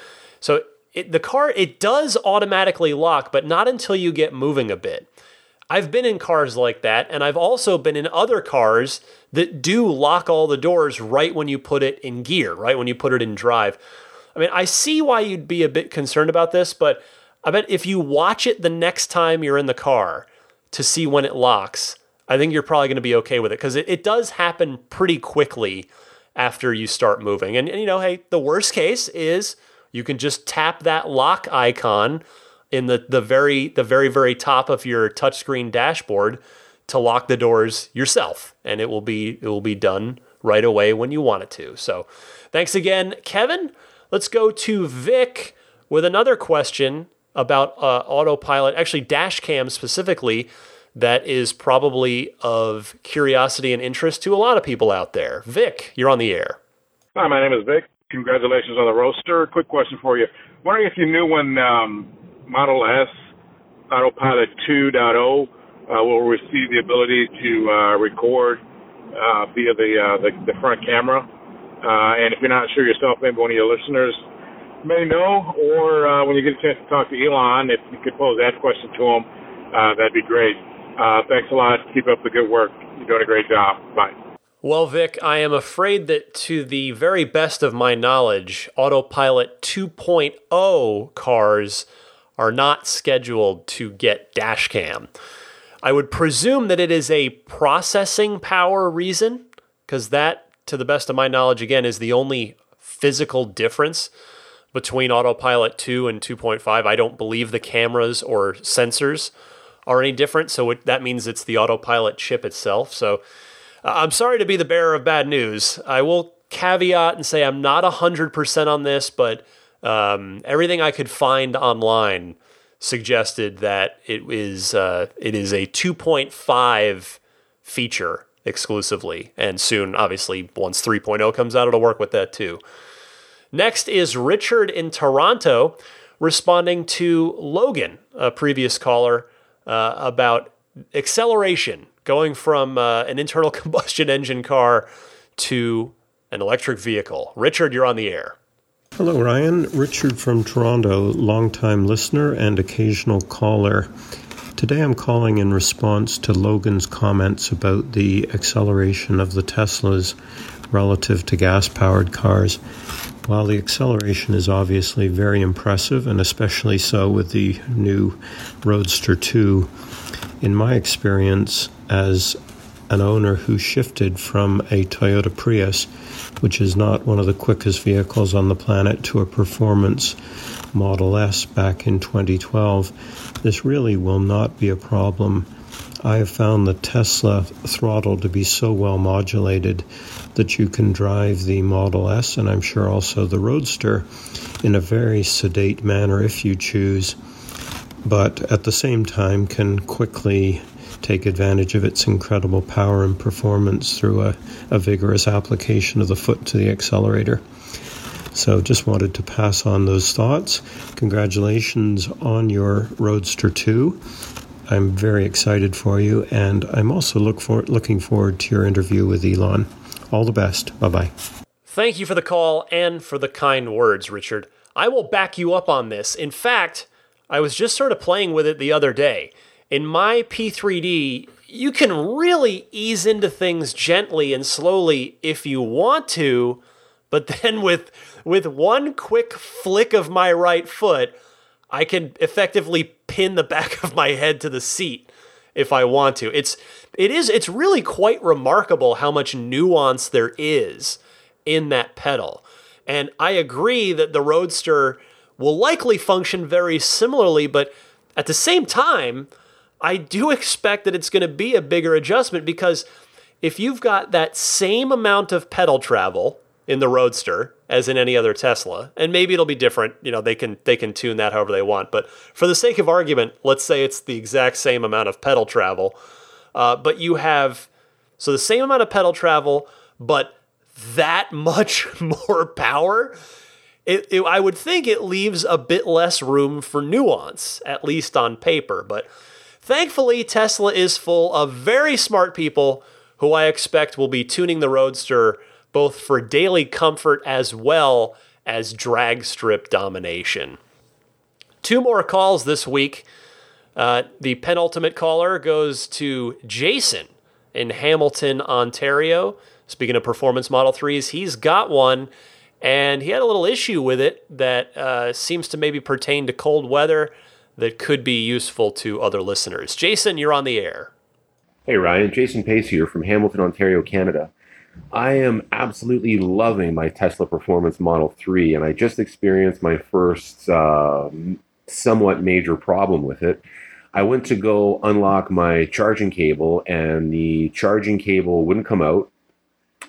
So it, the car, it does automatically lock, but not until you get moving a bit. I've been in cars like that, and I've also been in other cars that do lock all the doors right when you put it in gear, right when you put it in drive. I mean, I see why you'd be a bit concerned about this, but I bet if you watch it the next time you're in the car to see when it locks, I think you're probably going to be okay with it, because it, it does happen pretty quickly after you start moving. And, and, you know, hey, the worst case is you can just tap that lock icon in the, the very, the very, very top of your touchscreen dashboard to lock the doors yourself. And it will be, it will be done right away when you want it to. So thanks again, Kevin. Let's go to Vic with another question about uh, autopilot, actually dash cam specifically, that is probably of curiosity and interest to a lot of people out there. Vic, you're on the air. Hi, my name is Vic. Congratulations on the Roadster. Quick question for you. Wondering if you knew when um, Model S Autopilot two point oh uh, will receive the ability to uh, record uh, via the, uh, the the front camera. Uh, and if you're not sure yourself, maybe one of your listeners may know, or uh, when you get a chance to talk to Elon, if you could pose that question to him, uh, that'd be great. Uh, thanks a lot. Keep up the good work. You're doing a great job. Bye. Well, Vic, I am afraid that to the very best of my knowledge, Autopilot two point oh cars are not scheduled to get dash cam. I would presume that it is a processing power reason, because that, to the best of my knowledge, again, is the only physical difference between Autopilot two and two point five. I don't believe the cameras or sensors are any different, so it, that means it's the Autopilot chip itself. So uh, I'm sorry to be the bearer of bad news. I will caveat and say I'm not one hundred percent on this, but um, everything I could find online suggested that it is uh, it is a two point five feature exclusively, and soon, obviously, once three point oh comes out, it'll work with that too. Next is Richard in Toronto responding to Logan, a previous caller, uh, about acceleration, going from uh, an internal combustion engine car to an electric vehicle. Richard, you're on the air. Hello, Ryan. Richard from Toronto, longtime listener and occasional caller. Today I'm calling in response to Logan's comments about the acceleration of the Teslas relative to gas-powered cars. While the acceleration is obviously very impressive, and especially so with the new Roadster two, in my experience as an owner who shifted from a Toyota Prius, which is not one of the quickest vehicles on the planet, to a performance Model S back in twenty twelve, this really will not be a problem. I have found the Tesla throttle to be so well modulated that you can drive the Model S, and I'm sure also the Roadster, in a very sedate manner if you choose, but at the same time can quickly take advantage of its incredible power and performance through a, a vigorous application of the foot to the accelerator. So just wanted to pass on those thoughts. Congratulations on your Roadster two. I'm very excited for you, and I'm also look for, looking forward to your interview with Elon. All the best. Bye-bye. Thank you for the call and for the kind words, Richard. I will back you up on this. In fact, I was just sort of playing with it the other day. In my P three D, you can really ease into things gently and slowly if you want to, but then with, with one quick flick of my right foot, I can effectively pin the back of my head to the seat if I want to. It's it is it's really quite remarkable how much nuance there is in that pedal. And I agree that the Roadster will likely function very similarly, but at the same time, I do expect that it's going to be a bigger adjustment, because if you've got that same amount of pedal travel in the Roadster as in any other Tesla, and maybe it'll be different, you know, they can they can tune that however they want, but for the sake of argument, let's say it's the exact same amount of pedal travel, uh, but you have, so the same amount of pedal travel, but that much more power, it, it, I would think it leaves a bit less room for nuance, at least on paper, but thankfully, Tesla is full of very smart people who I expect will be tuning the Roadster both for daily comfort as well as drag strip domination. Two more calls this week. Uh, the penultimate caller goes to Jason in Hamilton, Ontario. Speaking of performance Model threes, he's got one, and he had a little issue with it that uh, seems to maybe pertain to cold weather that could be useful to other listeners. Jason, you're on the air. Hey, Ryan. Jason Pace here from Hamilton, Ontario, Canada. I am absolutely loving my Tesla Performance Model three, and I just experienced my first uh, somewhat major problem with it. I went to go unlock my charging cable, and the charging cable wouldn't come out.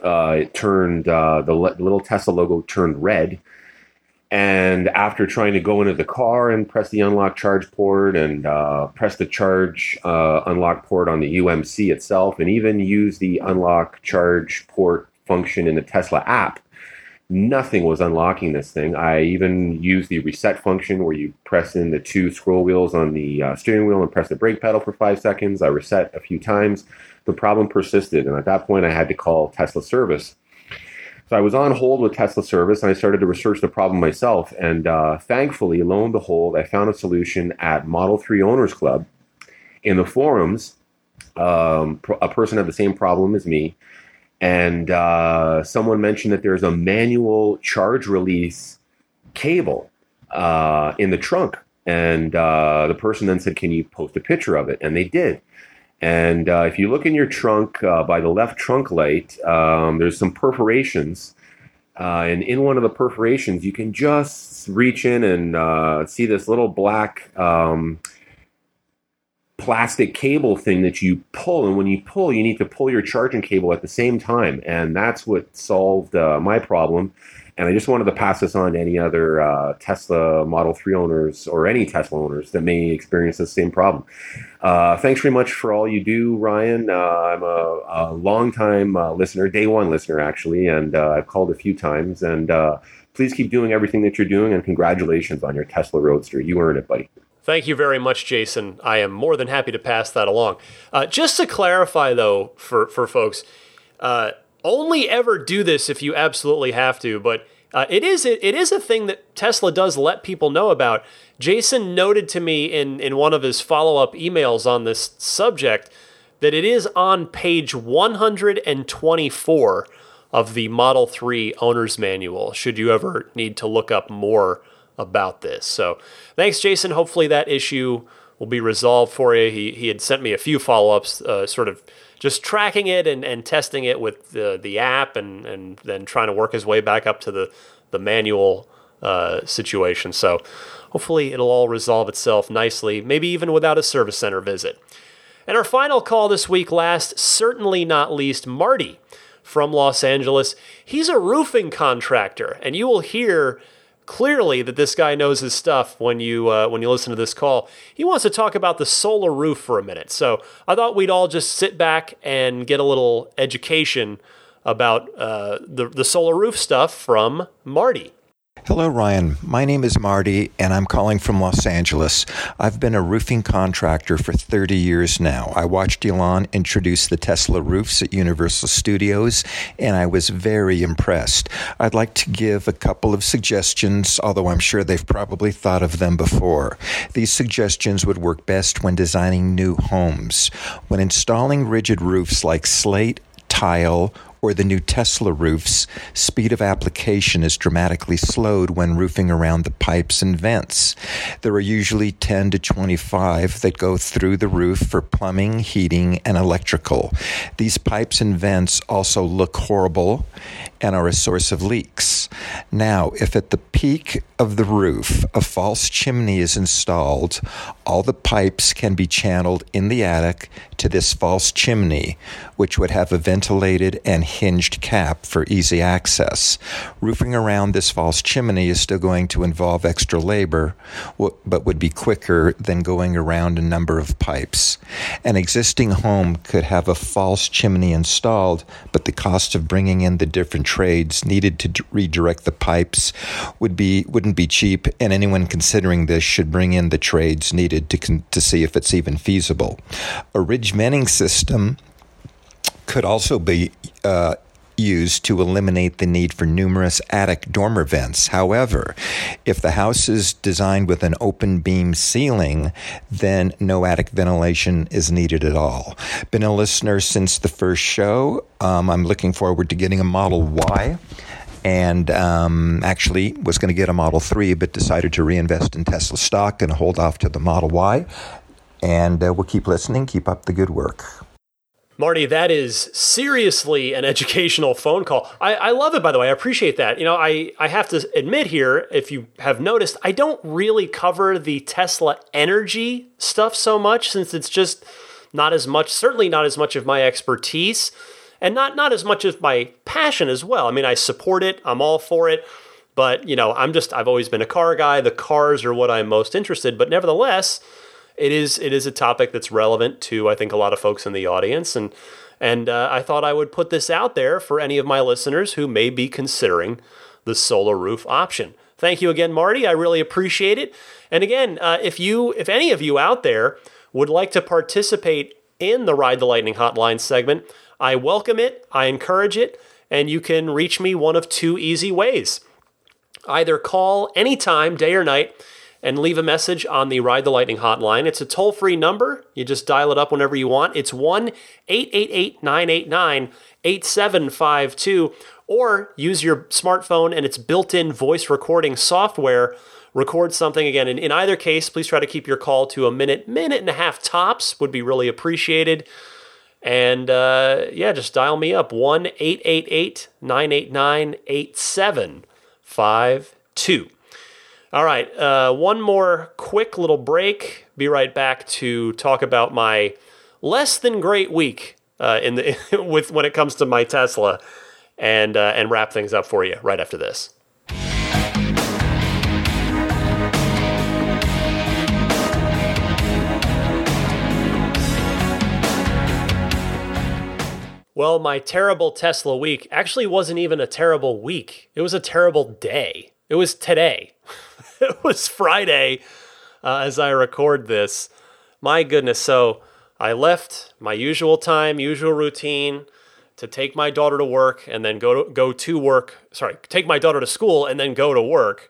Uh, it turned, uh, the le- little Tesla logo turned red. And after trying to go into the car and press the unlock charge port and uh, press the charge uh, unlock port on the U M C itself, and even use the unlock charge port function in the Tesla app, nothing was unlocking this thing. I even used the reset function where you press in the two scroll wheels on the uh, steering wheel and press the brake pedal for five seconds. I reset a few times. The problem persisted, and at that point I had to call Tesla service. So I was on hold with Tesla service, and I started to research the problem myself. And uh, thankfully, lo and behold, I found a solution at Model three Owners Club. In the forums, um, a person had the same problem as me. And uh, someone mentioned that there's a manual charge release cable uh, in the trunk. And uh, the person then said, can you post a picture of it? And they did. And uh, if you look in your trunk, uh, by the left trunk light, um, there's some perforations. Uh, and in one of the perforations, you can just reach in and uh, see this little black um, plastic cable thing that you pull. And when you pull, you need to pull your charging cable at the same time. And that's what solved uh, my problem. And I just wanted to pass this on to any other uh, Tesla Model three owners or any Tesla owners that may experience the same problem. Uh, thanks very much for all you do, Ryan. Uh, I'm a, a long-time uh, listener, day one listener, actually, and uh, I've called a few times. And uh, please keep doing everything that you're doing, and congratulations on your Tesla Roadster. You earned it, buddy. Thank you very much, Jason. I am more than happy to pass that along. Uh, just to clarify, though, for, for folks, uh, only ever do this if you absolutely have to, but uh, it is it is a thing that Tesla does let people know about. Jason noted to me in, in one of his follow-up emails on this subject that it is on page one hundred twenty-four of the Model three Owner's Manual, should you ever need to look up more about this. So thanks, Jason. Hopefully that issue will be resolved for you. He, he had sent me a few follow-ups, uh, sort of just tracking it and, and testing it with the, the app and, and then trying to work his way back up to the, the manual uh, situation. So hopefully it'll all resolve itself nicely, maybe even without a service center visit. And our final call this week, last, certainly not least, Marty from Los Angeles. He's a roofing contractor, and you will hear clearly that this guy knows his stuff when you uh, when you listen to this call. He wants to talk about the solar roof for a minute. So I thought we'd all just sit back and get a little education about uh, the, the solar roof stuff from Marty. Hello, Ryan. My name is Marty, and I'm calling from Los Angeles. I've been a roofing contractor for thirty years now. I watched Elon introduce the Tesla roofs at Universal Studios, and I was very impressed. I'd like to give a couple of suggestions, although I'm sure they've probably thought of them before. These suggestions would work best when designing new homes. When installing rigid roofs like slate, tile, or the new Tesla roofs, speed of application is dramatically slowed when roofing around the pipes and vents. There are usually ten to twenty-five that go through the roof for plumbing, heating, and electrical. These pipes and vents also look horrible and are a source of leaks. Now, if at the peak of the roof a false chimney is installed, all the pipes can be channeled in the attic to this false chimney, which would have a ventilated and hinged cap for easy access. Roofing around this false chimney is still going to involve extra labor, but would be quicker than going around a number of pipes. An existing home could have a false chimney installed, but the cost of bringing in the different trades needed to d- redirect the pipes would be wouldn't be cheap, and anyone considering this should bring in the trades needed to con- to see if it's even feasible. A ridge venting system could also be uh, used to eliminate the need for numerous attic dormer vents. However, if the house is designed with an open beam ceiling, then no attic ventilation is needed at all. Been a listener since the first show. Um, I'm looking forward to getting a Model Y. And um, actually was going to get a Model three, but decided to reinvest in Tesla stock and hold off to the Model Y. And uh, we'll keep listening. Keep up the good work. Marty, that is seriously an educational phone call. I, I love it, by the way. I appreciate that. You know, I, I have to admit here, if you have noticed, I don't really cover the Tesla energy stuff so much, since it's just not as much, certainly not as much of my expertise. And not not as much as my passion as well. I mean, I support it. I'm all for it. But, you know, I'm just, I've always been a car guy. The cars are what I'm most interested. But nevertheless, it is it is a topic that's relevant to, I think, a lot of folks in the audience. And, and uh, I thought I would put this out there for any of my listeners who may be considering the solar roof option. Thank you again, Marty. I really appreciate it. And again, uh, if you if any of you out there would like to participate in the Ride the Lightning Hotline segment, I welcome it, I encourage it, and you can reach me one of two easy ways. Either call anytime, day or night, and leave a message on the Ride the Lightning hotline. It's a toll-free number. You just dial it up whenever you want. It's one eight eight eight, nine eight nine, eight seven five two, or use your smartphone and its built-in voice recording software. Record something. Again, in, in either case, please try to keep your call to a minute, minute and a half tops. Would be really appreciated. And, uh, yeah, just dial me up, one eight eight eight, nine eight nine, eight seven five two. All right, uh, one more quick little break. Be right back to talk about my less than great week uh, in the with when it comes to my Tesla, and uh, and wrap things up for you right after this. Well, my terrible Tesla week actually wasn't even a terrible week. It was a terrible day. It was today. It was Friday uh, as I record this. My goodness. So I left my usual time, usual routine to take my daughter to work and then go to, go to work. Sorry, take my daughter to school and then go to work.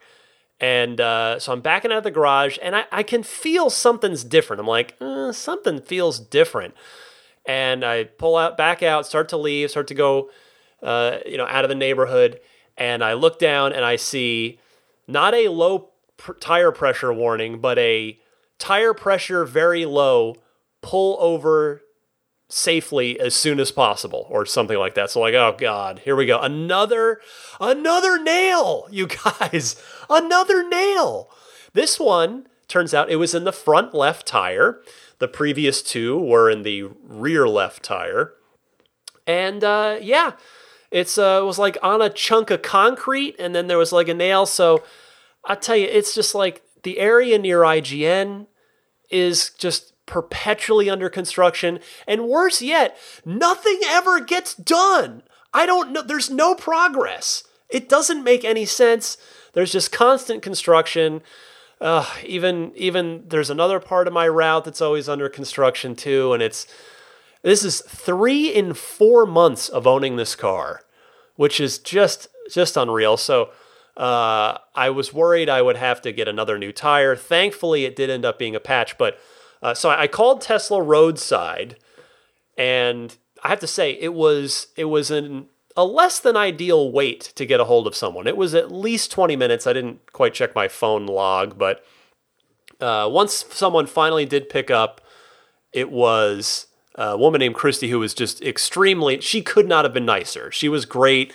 And uh, so I'm backing out of the garage and I, I can feel something's different. I'm like, eh, something feels different. And I pull out, back out, start to leave, start to go, uh, you know, out of the neighborhood. And I look down and I see not a low pr- tire pressure warning, but a tire pressure very low, pull over safely as soon as possible, or something like that. So like, oh God, here we go. Another, another nail, you guys, another nail. This one, turns out it was in the front left tire. The previous two were in the rear left tire. And uh, yeah, it's uh, it was like on a chunk of concrete, and then there was like a nail. So I tell you, it's just like the area near I G N is just perpetually under construction. And worse yet, nothing ever gets done. I don't know. There's no progress. It doesn't make any sense. There's just constant construction. Uh, even, even there's another part of my route that's always under construction too. And it's, this is three in four months of owning this car, which is just, just unreal. So, uh, I was worried I would have to get another new tire. Thankfully it did end up being a patch, but, uh, so I called Tesla Roadside, and I have to say it was, it was an, a less than ideal wait to get a hold of someone. It was at least twenty minutes. I didn't quite check my phone log, but uh, once someone finally did pick up, it was a woman named Krusty, who was just extremely, she could not have been nicer. She was great.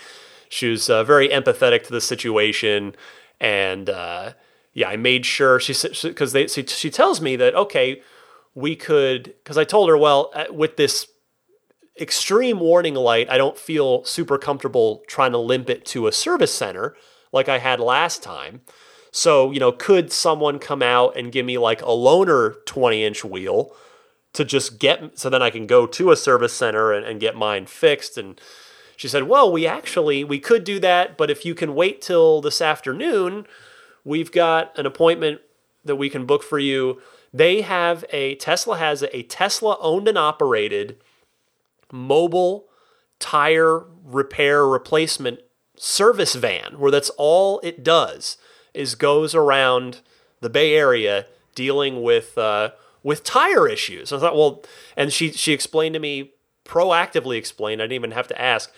She was uh, very empathetic to the situation. And uh, yeah, I made sure she said, because they, she, she tells me that, okay, we could, because I told her, well, with this extreme warning light, I don't feel super comfortable trying to limp it to a service center like I had last time. So, you know, could someone come out and give me like a loaner twenty inch wheel to just get, so then I can go to a service center and, and get mine fixed? And she said, well, we actually, we could do that, but if you can wait till this afternoon, we've got an appointment that we can book for you. They have a, Tesla has a, a Tesla owned and operated mobile tire repair replacement service van, where that's all it does is goes around the Bay Area dealing with uh, with tire issues. I thought, well, and she she explained to me, proactively explained, I didn't even have to ask,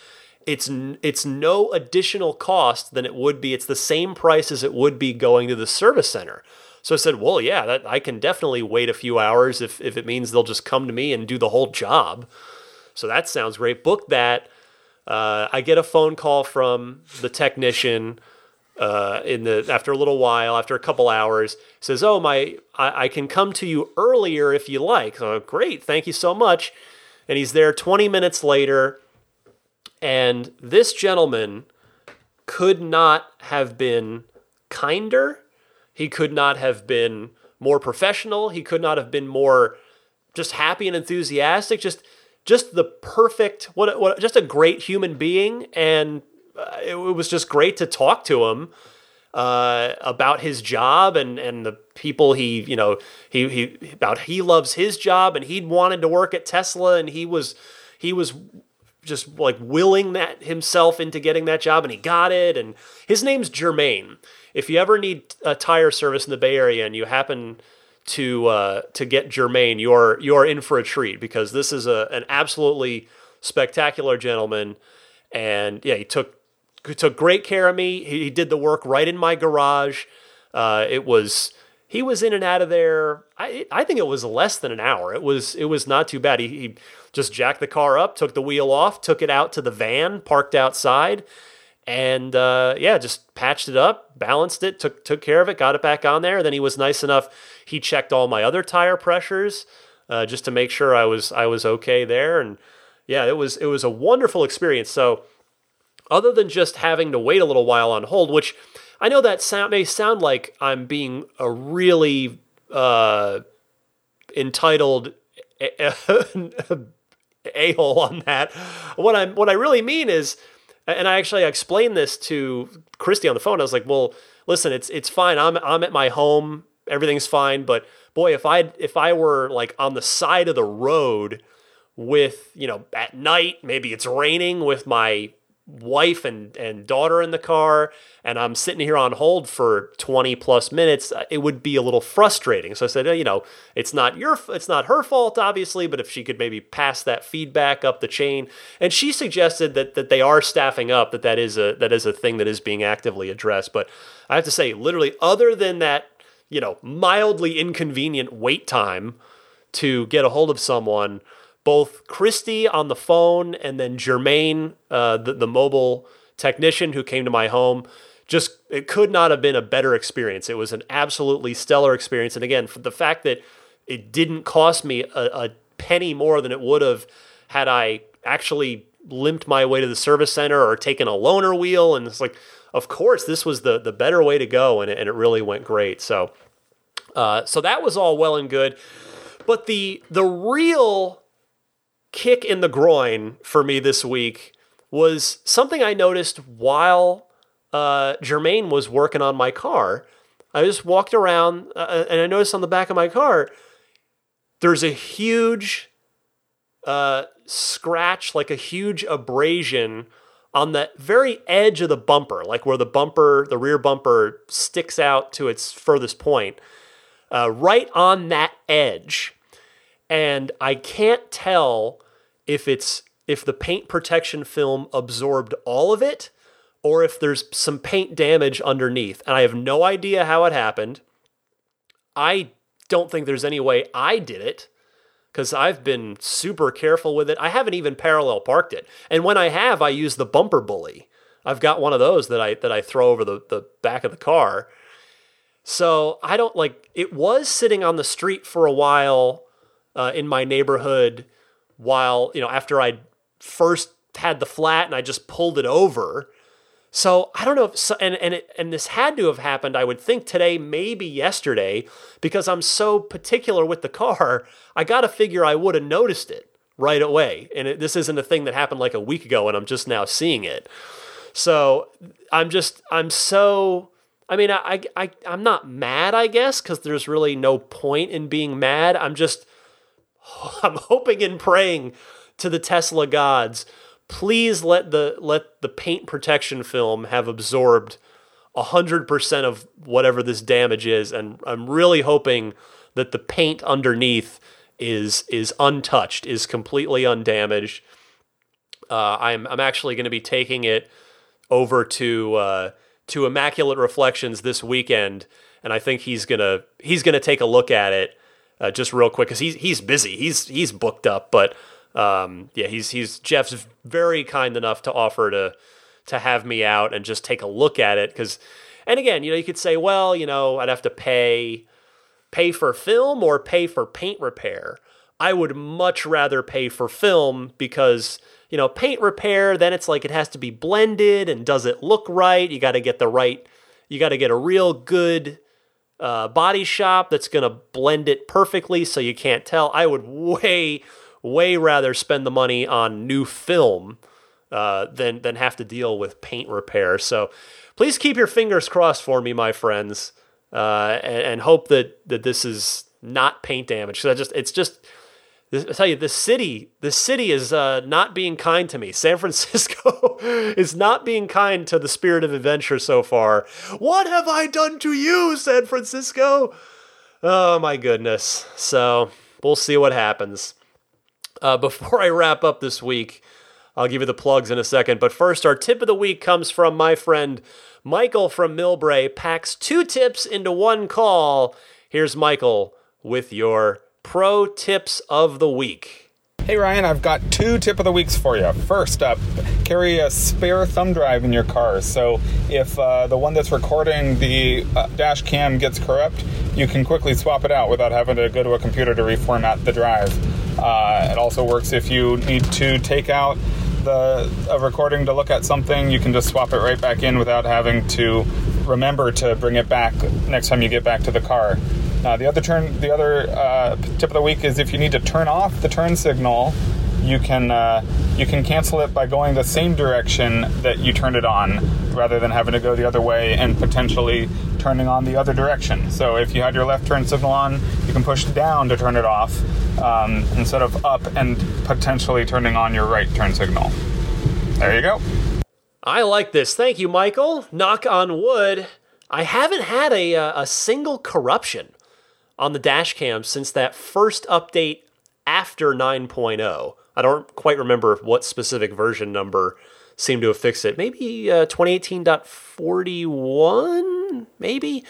it's it's no additional cost than it would be. It's the same price as it would be going to the service center. So I said, well, yeah, that, I can definitely wait a few hours if, if it means they'll just come to me and do the whole job. So that sounds great. Book that. Uh, I get a phone call from the technician uh, in the after a little while, after a couple hours, says, oh, my, I, I can come to you earlier if you like. So, great, thank you so much. And he's there twenty minutes later. And this gentleman could not have been kinder. He could not have been more professional. He could not have been more just happy and enthusiastic. Just, just the perfect, what, what, just a great human being. And uh, it, it was just great to talk to him uh, about his job and, and the people he, you know, he, he, about he loves his job and he'd wanted to work at Tesla and he was, he was just like willing that himself into getting that job, and he got it. And his name's Jermaine. If you ever need a tire service in the Bay Area and you happen to uh, to get Jermaine, you're you're in for a treat, because this is a an absolutely spectacular gentleman. And yeah, he took took great care of me. He, he did the work right in my garage. Uh, it was he was in and out of there. I I think it was less than an hour. It was it was not too bad. He, he just jacked the car up, took the wheel off, took it out to the van parked outside. And, uh, yeah, just patched it up, balanced it, took, took care of it, got it back on there. Then he was nice enough. He checked all my other tire pressures, uh, just to make sure I was, I was okay there. And yeah, it was, it was a wonderful experience. So other than just having to wait a little while on hold, which I know that sound may sound like I'm being a really, uh, entitled a-hole on that. What I'm, what I really mean is, and I actually I explained this to Krusty on the phone. I was like, "Well, listen, it's it's fine. I'm I'm at my home. Everything's fine. But boy, if I if I were like on the side of the road with, you know, at night, maybe it's raining, with my wife and and daughter in the car, and I'm sitting here on hold for twenty plus minutes, it would be a little frustrating." So I said, "You know, it's not your it's not her fault, obviously, but if she could maybe pass that feedback up the chain." And she suggested that that they are staffing up, that that is a that is a thing that is being actively addressed. But I have to say, literally, other than that, you know, mildly inconvenient wait time to get a hold of someone, both Krusty on the phone and then Jermaine, uh, the, the mobile technician who came to my home, just, it could not have been a better experience. It was an absolutely stellar experience. And again, the fact that it didn't cost me a, a penny more than it would have had I actually limped my way to the service center or taken a loaner wheel. And it's like, of course, this was the, the better way to go. And it, and it really went great. So, uh, so that was all well and good. But the, the real kick in the groin for me this week was something I noticed while uh, Jermaine was working on my car. I just walked around uh, and I noticed on the back of my car, there's a huge uh, scratch, like a huge abrasion on the very edge of the bumper, like where the bumper, the rear bumper sticks out to its furthest point, uh, right on that edge. And I can't tell if it's if the paint protection film absorbed all of it or if there's some paint damage underneath. And I have no idea how it happened. I don't think there's any way I did it, because I've been super careful with it. I haven't even parallel parked it. And when I have, I use the bumper bully. I've got one of those that I that I throw over the, the back of the car. So I don't like it was sitting on the street for a while. Uh, in my neighborhood, while, you know, after I first had the flat and I just pulled it over. So I don't know if, so, and, and, it, and this had to have happened, I would think today, maybe yesterday, because I'm so particular with the car, I got to figure I would have noticed it right away. And it, this isn't a thing that happened like a week ago and I'm just now seeing it. So I'm just, I'm so, I mean, I, I, I I'm not mad, I guess, because there's really no point in being mad. I'm just, I'm hoping and praying to the Tesla gods, please let the let the paint protection film have absorbed one hundred percent of whatever this damage is, and I'm really hoping that the paint underneath is is untouched, is completely undamaged. Uh, I'm I'm actually going to be taking it over to uh, to Immaculate Reflections this weekend, and I think he's gonna he's gonna take a look at it uh, just real quick because he's he's busy, he's he's booked up, but um, yeah, he's he's Jeff's very kind enough to offer to to have me out and just take a look at it because, and again, you know, you could say, well, you know, I'd have to pay pay for film or pay for paint repair. I would much rather pay for film because, you know, paint repair, then it's like it has to be blended and does it look right? You got to get the right, you got to get a real good uh, body shop that's going to blend it perfectly so you can't tell. I would way, way rather spend the money on new film uh, than, than have to deal with paint repair. So please keep your fingers crossed for me, my friends, uh, and, and hope that, that this is not paint damage. 'Cause I just, it's just... I tell you, the city, the city is uh, not being kind to me. San Francisco is not being kind to the spirit of adventure so far. What have I done to you, San Francisco? Oh, my goodness. So we'll see what happens. Uh, before I wrap up this week, I'll give you the plugs in a second. But first, our tip of the week comes from my friend Michael from Millbrae. Packs two tips into one call. Here's Michael with your Pro Tips of the Week. Hey Ryan, I've got two tip of the weeks for you. First up, carry a spare thumb drive in your car. So if uh, the one that's recording the uh, dash cam gets corrupt, you can quickly swap it out without having to go to a computer to reformat the drive. Uh, it also works if you need to take out the a recording to look at something. You can just swap it right back in without having to remember to bring it back next time you get back to the car. Uh, the other turn, the other uh, tip of the week is if you need to turn off the turn signal, you can uh, you can cancel it by going the same direction that you turned it on, rather than having to go the other way and potentially turning on the other direction. So if you had your left turn signal on, you can push down to turn it off um, instead of up and potentially turning on your right turn signal. There you go. I like this. Thank you, Michael. Knock on wood. I haven't had a a single corruption on the dash cam since that first update after nine point oh. I don't quite remember what specific version number seemed to have fixed it. Maybe uh, twenty eighteen point forty-one, maybe?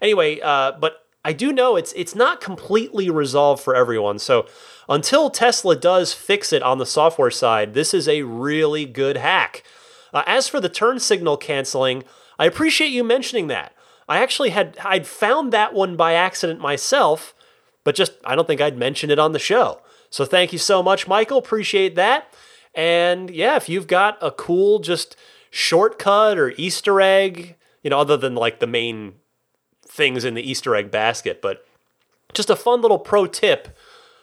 Anyway, uh, but I do know it's it's not completely resolved for everyone. So until Tesla does fix it on the software side, this is a really good hack. Uh, as for the turn signal canceling, I appreciate you mentioning that. I actually had, I'd found that one by accident myself, but just, I don't think I'd mentioned it on the show. So thank you so much, Michael. Appreciate that. And yeah, if you've got a cool just shortcut or Easter egg, you know, other than like the main things in the Easter egg basket, but just a fun little pro tip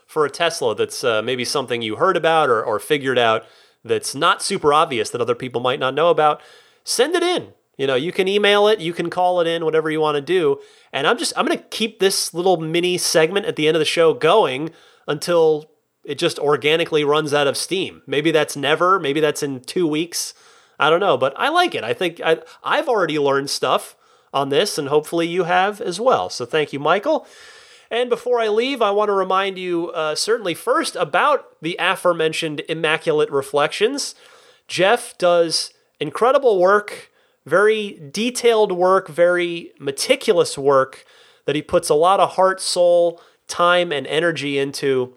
for a Tesla that's uh, maybe something you heard about or, or figured out that's not super obvious that other people might not know about, send it in. You know, you can email it, you can call it in, whatever you want to do. And I'm just, I'm going to keep this little mini segment at the end of the show going until it just organically runs out of steam. Maybe that's never, maybe that's in two weeks. I don't know, but I like it. I think I, I've already learned stuff on this and hopefully you have as well. So thank you, Michael. And before I leave, I want to remind you uh, certainly first about the aforementioned Immaculate Reflections. Jeff does incredible work. Very detailed work, very meticulous work that he puts a lot of heart, soul, time, and energy into.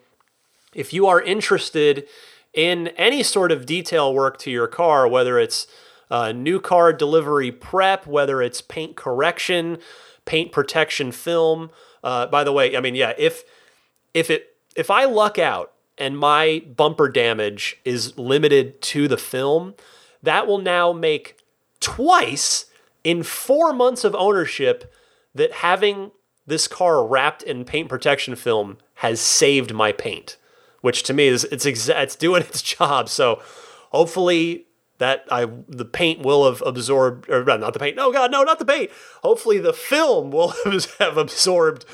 If you are interested in any sort of detail work to your car, whether it's uh, new car delivery prep, whether it's paint correction, paint protection film. Uh, by the way, I mean, yeah, if if it if I luck out and my bumper damage is limited to the film, that will now make twice in four months of ownership that having this car wrapped in paint protection film has saved my paint, which to me is it's exa- it's doing its job. So hopefully that I the paint will have absorbed, or not the paint. No, God, no, not the paint. Hopefully the film will have absorbed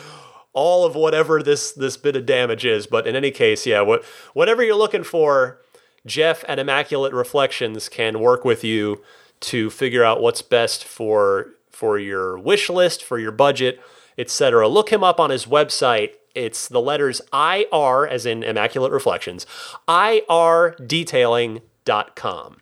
all of whatever this this bit of damage is. But in any case, yeah, what whatever you're looking for, Jeff at Immaculate Reflections can work with you to figure out what's best for for your wish list, for your budget, et cetera. Look him up on his website. It's the letters I R, as in Immaculate Reflections, I R detailing dot com.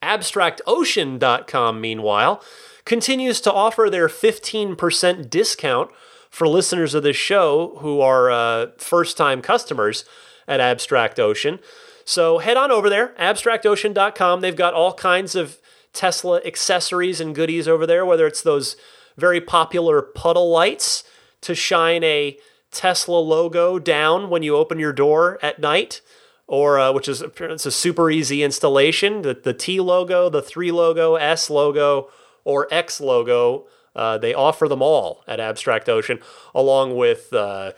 abstract ocean dot com, meanwhile, continues to offer their fifteen percent discount for listeners of this show who are uh, first-time customers at Abstract Ocean. So head on over there, abstract ocean dot com. They've got all kinds of Tesla accessories and goodies over there, whether it's those very popular puddle lights to shine a Tesla logo down when you open your door at night, or uh, which is it's a super easy installation, the, the T logo, the three logo, S logo, or X logo. Uh, they offer them all at Abstract Ocean, along with uh,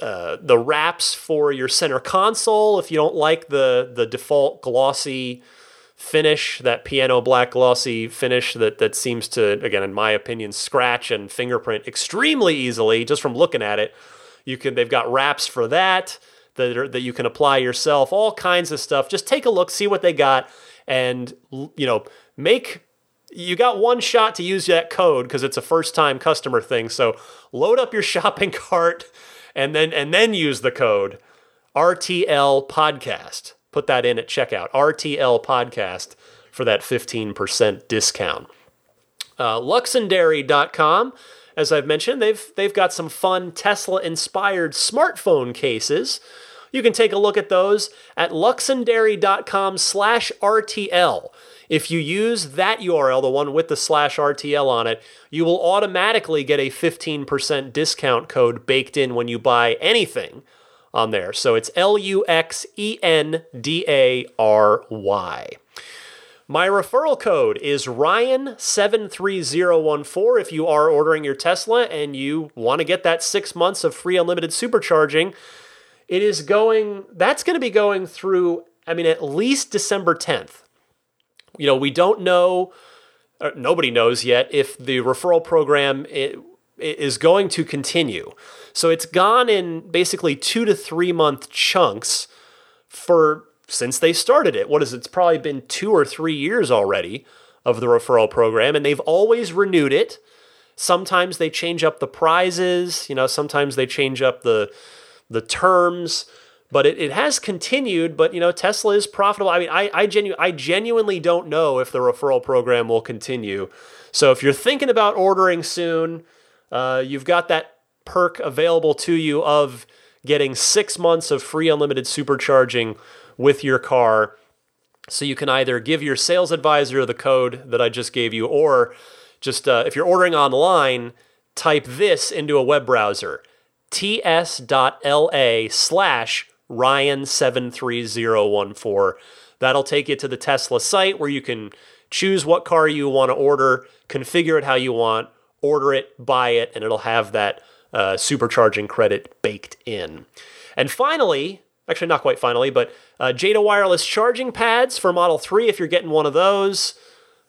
uh, the wraps for your center console. If you don't like the the default glossy finish, that piano black glossy finish that that seems to, again, in my opinion, scratch and fingerprint extremely easily just from looking at it, you can they've got wraps for that that are, that you can apply yourself. All kinds of stuff. Just take a look, see what they got, and you know make. You got one shot to use that code because it's a first-time customer thing. So load up your shopping cart and then and then use the code R T L Podcast. Put that in at checkout, R T L Podcast, for that fifteen percent discount. Uh, Luxendary dot com, as I've mentioned, they've they've got some fun Tesla-inspired smartphone cases. You can take a look at those at luxendary dot com slash R T L. If you use that U R L, the one with the slash R T L on it, you will automatically get a fifteen percent discount code baked in when you buy anything on there. So it's L U X E N D A R Y. My referral code is Ryan seven three zero one four if you are ordering your Tesla and you want to get that six months of free unlimited supercharging. It is going, that's going to be going through, I mean, at least December tenth. You know, we don't know, nobody knows yet, if the referral program is going to continue. So it's gone in basically two to three month chunks for since they started it. What is it? It's probably been two or three years already of the referral program, and they've always renewed it. Sometimes they change up the prizes, you know, sometimes they change up the the terms. But it, it has continued, but, you know, Tesla is profitable. I mean, I I, genu- I genuinely don't know if the referral program will continue. So if you're thinking about ordering soon, uh, you've got that perk available to you of getting six months of free unlimited supercharging with your car. So you can either give your sales advisor the code that I just gave you, or just uh, if you're ordering online, type this into a web browser, T S dot L A slash Ryan seven three zero one four. That'll take you to the Tesla site where you can choose what car you want to order, configure it how you want, order it, buy it, and it'll have that uh, supercharging credit baked in. And finally, actually not quite finally, but uh, Jada wireless charging pads for Model three if you're getting one of those.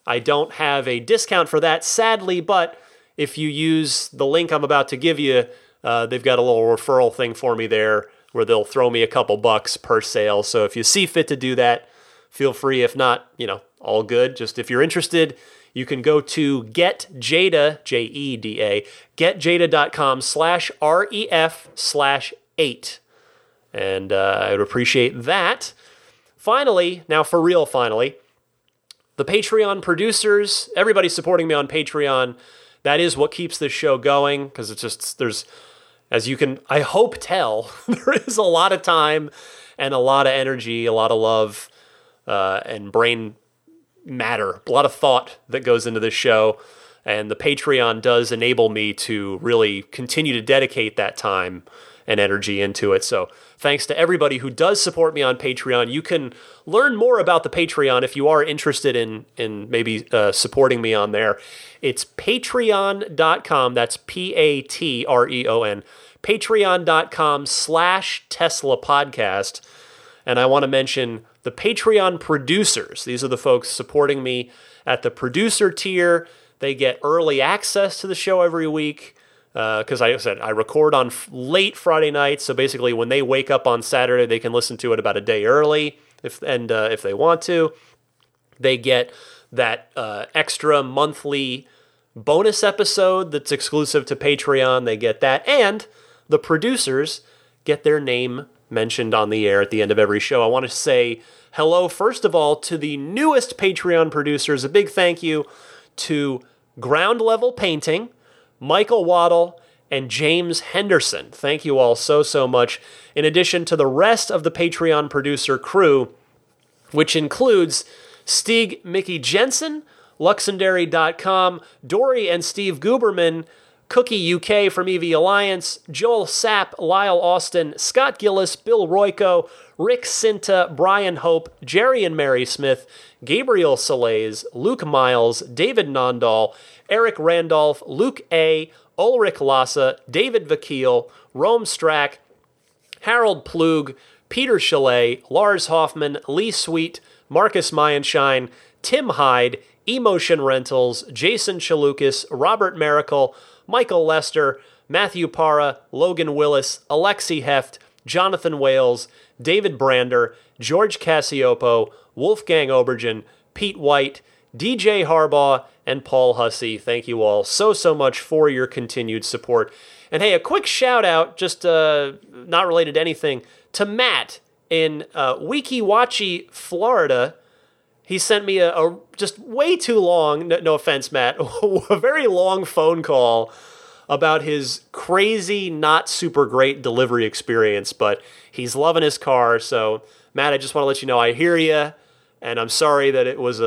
I don't have a discount for that, sadly, but if you use the link I'm about to give you, uh, they've got a little referral thing for me there, where they'll throw me a couple bucks per sale. So if you see fit to do that, feel free. If not, you know, all good. Just if you're interested, you can go to getjada, J E D A, getjada dot com slash R E F slash eight. And uh, I would appreciate that. Finally, now for real, finally, the Patreon producers, everybody supporting me on Patreon, that is what keeps this show going, because it's just, there's, as you can, I hope, tell, there is a lot of time and a lot of energy, a lot of love, uh, and brain matter, a lot of thought that goes into this show. And the Patreon does enable me to really continue to dedicate that time and energy into it. So thanks to everybody who does support me on Patreon. You can learn more about the Patreon if you are interested in in maybe uh, supporting me on there. It's patreon dot com. That's P A T R E O N. Patreon dot com slash Tesla Podcast. And I want to mention the Patreon producers. These are the folks supporting me at the producer tier. They get early access to the show every week. Because uh, I said I record on f- late Friday nights, so basically when they wake up on Saturday, they can listen to it about a day early. if and uh, if they want to, they get that uh, extra monthly bonus episode that's exclusive to Patreon. They get that, and the producers get their name mentioned on the air at the end of every show. I want to say hello, first of all, to the newest Patreon producers. A big thank you to Ground Level Painting, Michael Waddle, and James Henderson. Thank you all so, so much. In addition to the rest of the Patreon producer crew, which includes Stig Mickey Jensen, Luxendary dot com, Dory and Steve Guberman, Cookie U K from E V Alliance, Joel Sapp, Lyle Austin, Scott Gillis, Bill Royko, Rick Sinta, Brian Hope, Jerry and Mary Smith, Gabriel Salays, Luke Miles, David Nondahl, Eric Randolph, Luke A., Ulrich Lassa, David Vakil, Rome Strack, Harold Plug, Peter Chalet, Lars Hoffman, Lee Sweet, Marcus Mayenschein, Tim Hyde, Emotion Rentals, Jason Chalukas, Robert Miracle, Michael Lester, Matthew Parra, Logan Willis, Alexi Heft, Jonathan Wales, David Brander, George Cassiopo, Wolfgang Obergen, Pete White, D J Harbaugh, and Paul Hussey. Thank you all so, so much for your continued support. And hey, a quick shout out, just uh, not related to anything, to Matt in uh, Weekiwachi, Florida. He sent me a, a just way too long, no, no offense, Matt, a very long phone call about his crazy, not super great delivery experience, but he's loving his car. So, Matt, I just want to let you know I hear you, and I'm sorry that it was a,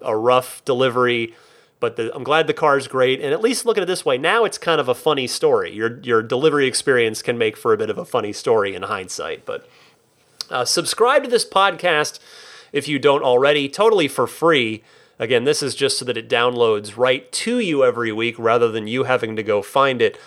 a, a rough delivery, but the, I'm glad the car's great. And at least look at it this way. Now it's kind of a funny story. Your, your delivery experience can make for a bit of a funny story in hindsight. But uh, subscribe to this podcast if you don't already, totally for free. Again, this is just so that it downloads right to you every week rather than you having to go find it.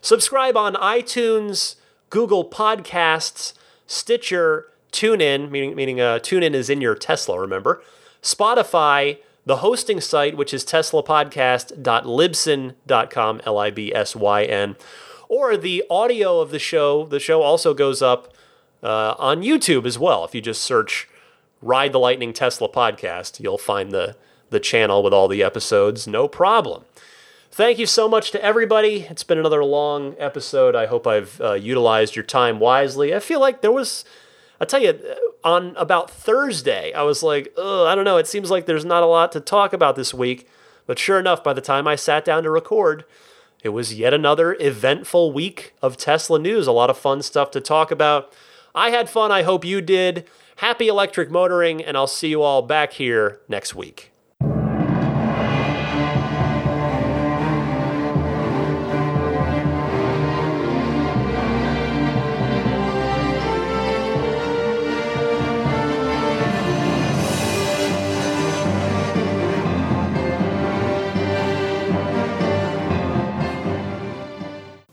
Subscribe on iTunes, Google Podcasts, Stitcher, TuneIn, meaning, meaning uh, TuneIn is in your Tesla, remember? Spotify, the hosting site, which is teslapodcast dot libsyn dot com, L I B S Y N. Or the audio of the show. The show also goes up uh, on YouTube as well. If you just search Ride the Lightning Tesla podcast, you'll find the, the channel with all the episodes, no problem. Thank you so much to everybody. It's been another long episode. I hope I've uh, utilized your time wisely. I feel like there was, I'll tell you, on about Thursday, I was like, ugh, I don't know, it seems like there's not a lot to talk about this week. But sure enough, by the time I sat down to record, it was yet another eventful week of Tesla news. A lot of fun stuff to talk about. I had fun. I hope you did. Happy electric motoring, and I'll see you all back here next week.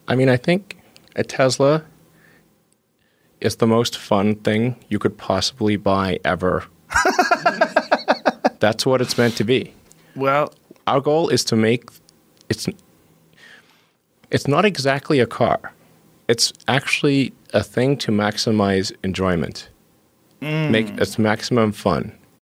I mean, I think a Tesla, it's the most fun thing you could possibly buy ever. That's what it's meant to be. Well, our goal is to make it's it's not exactly a car. It's actually a thing to maximize enjoyment. Mm. Make it's maximum fun.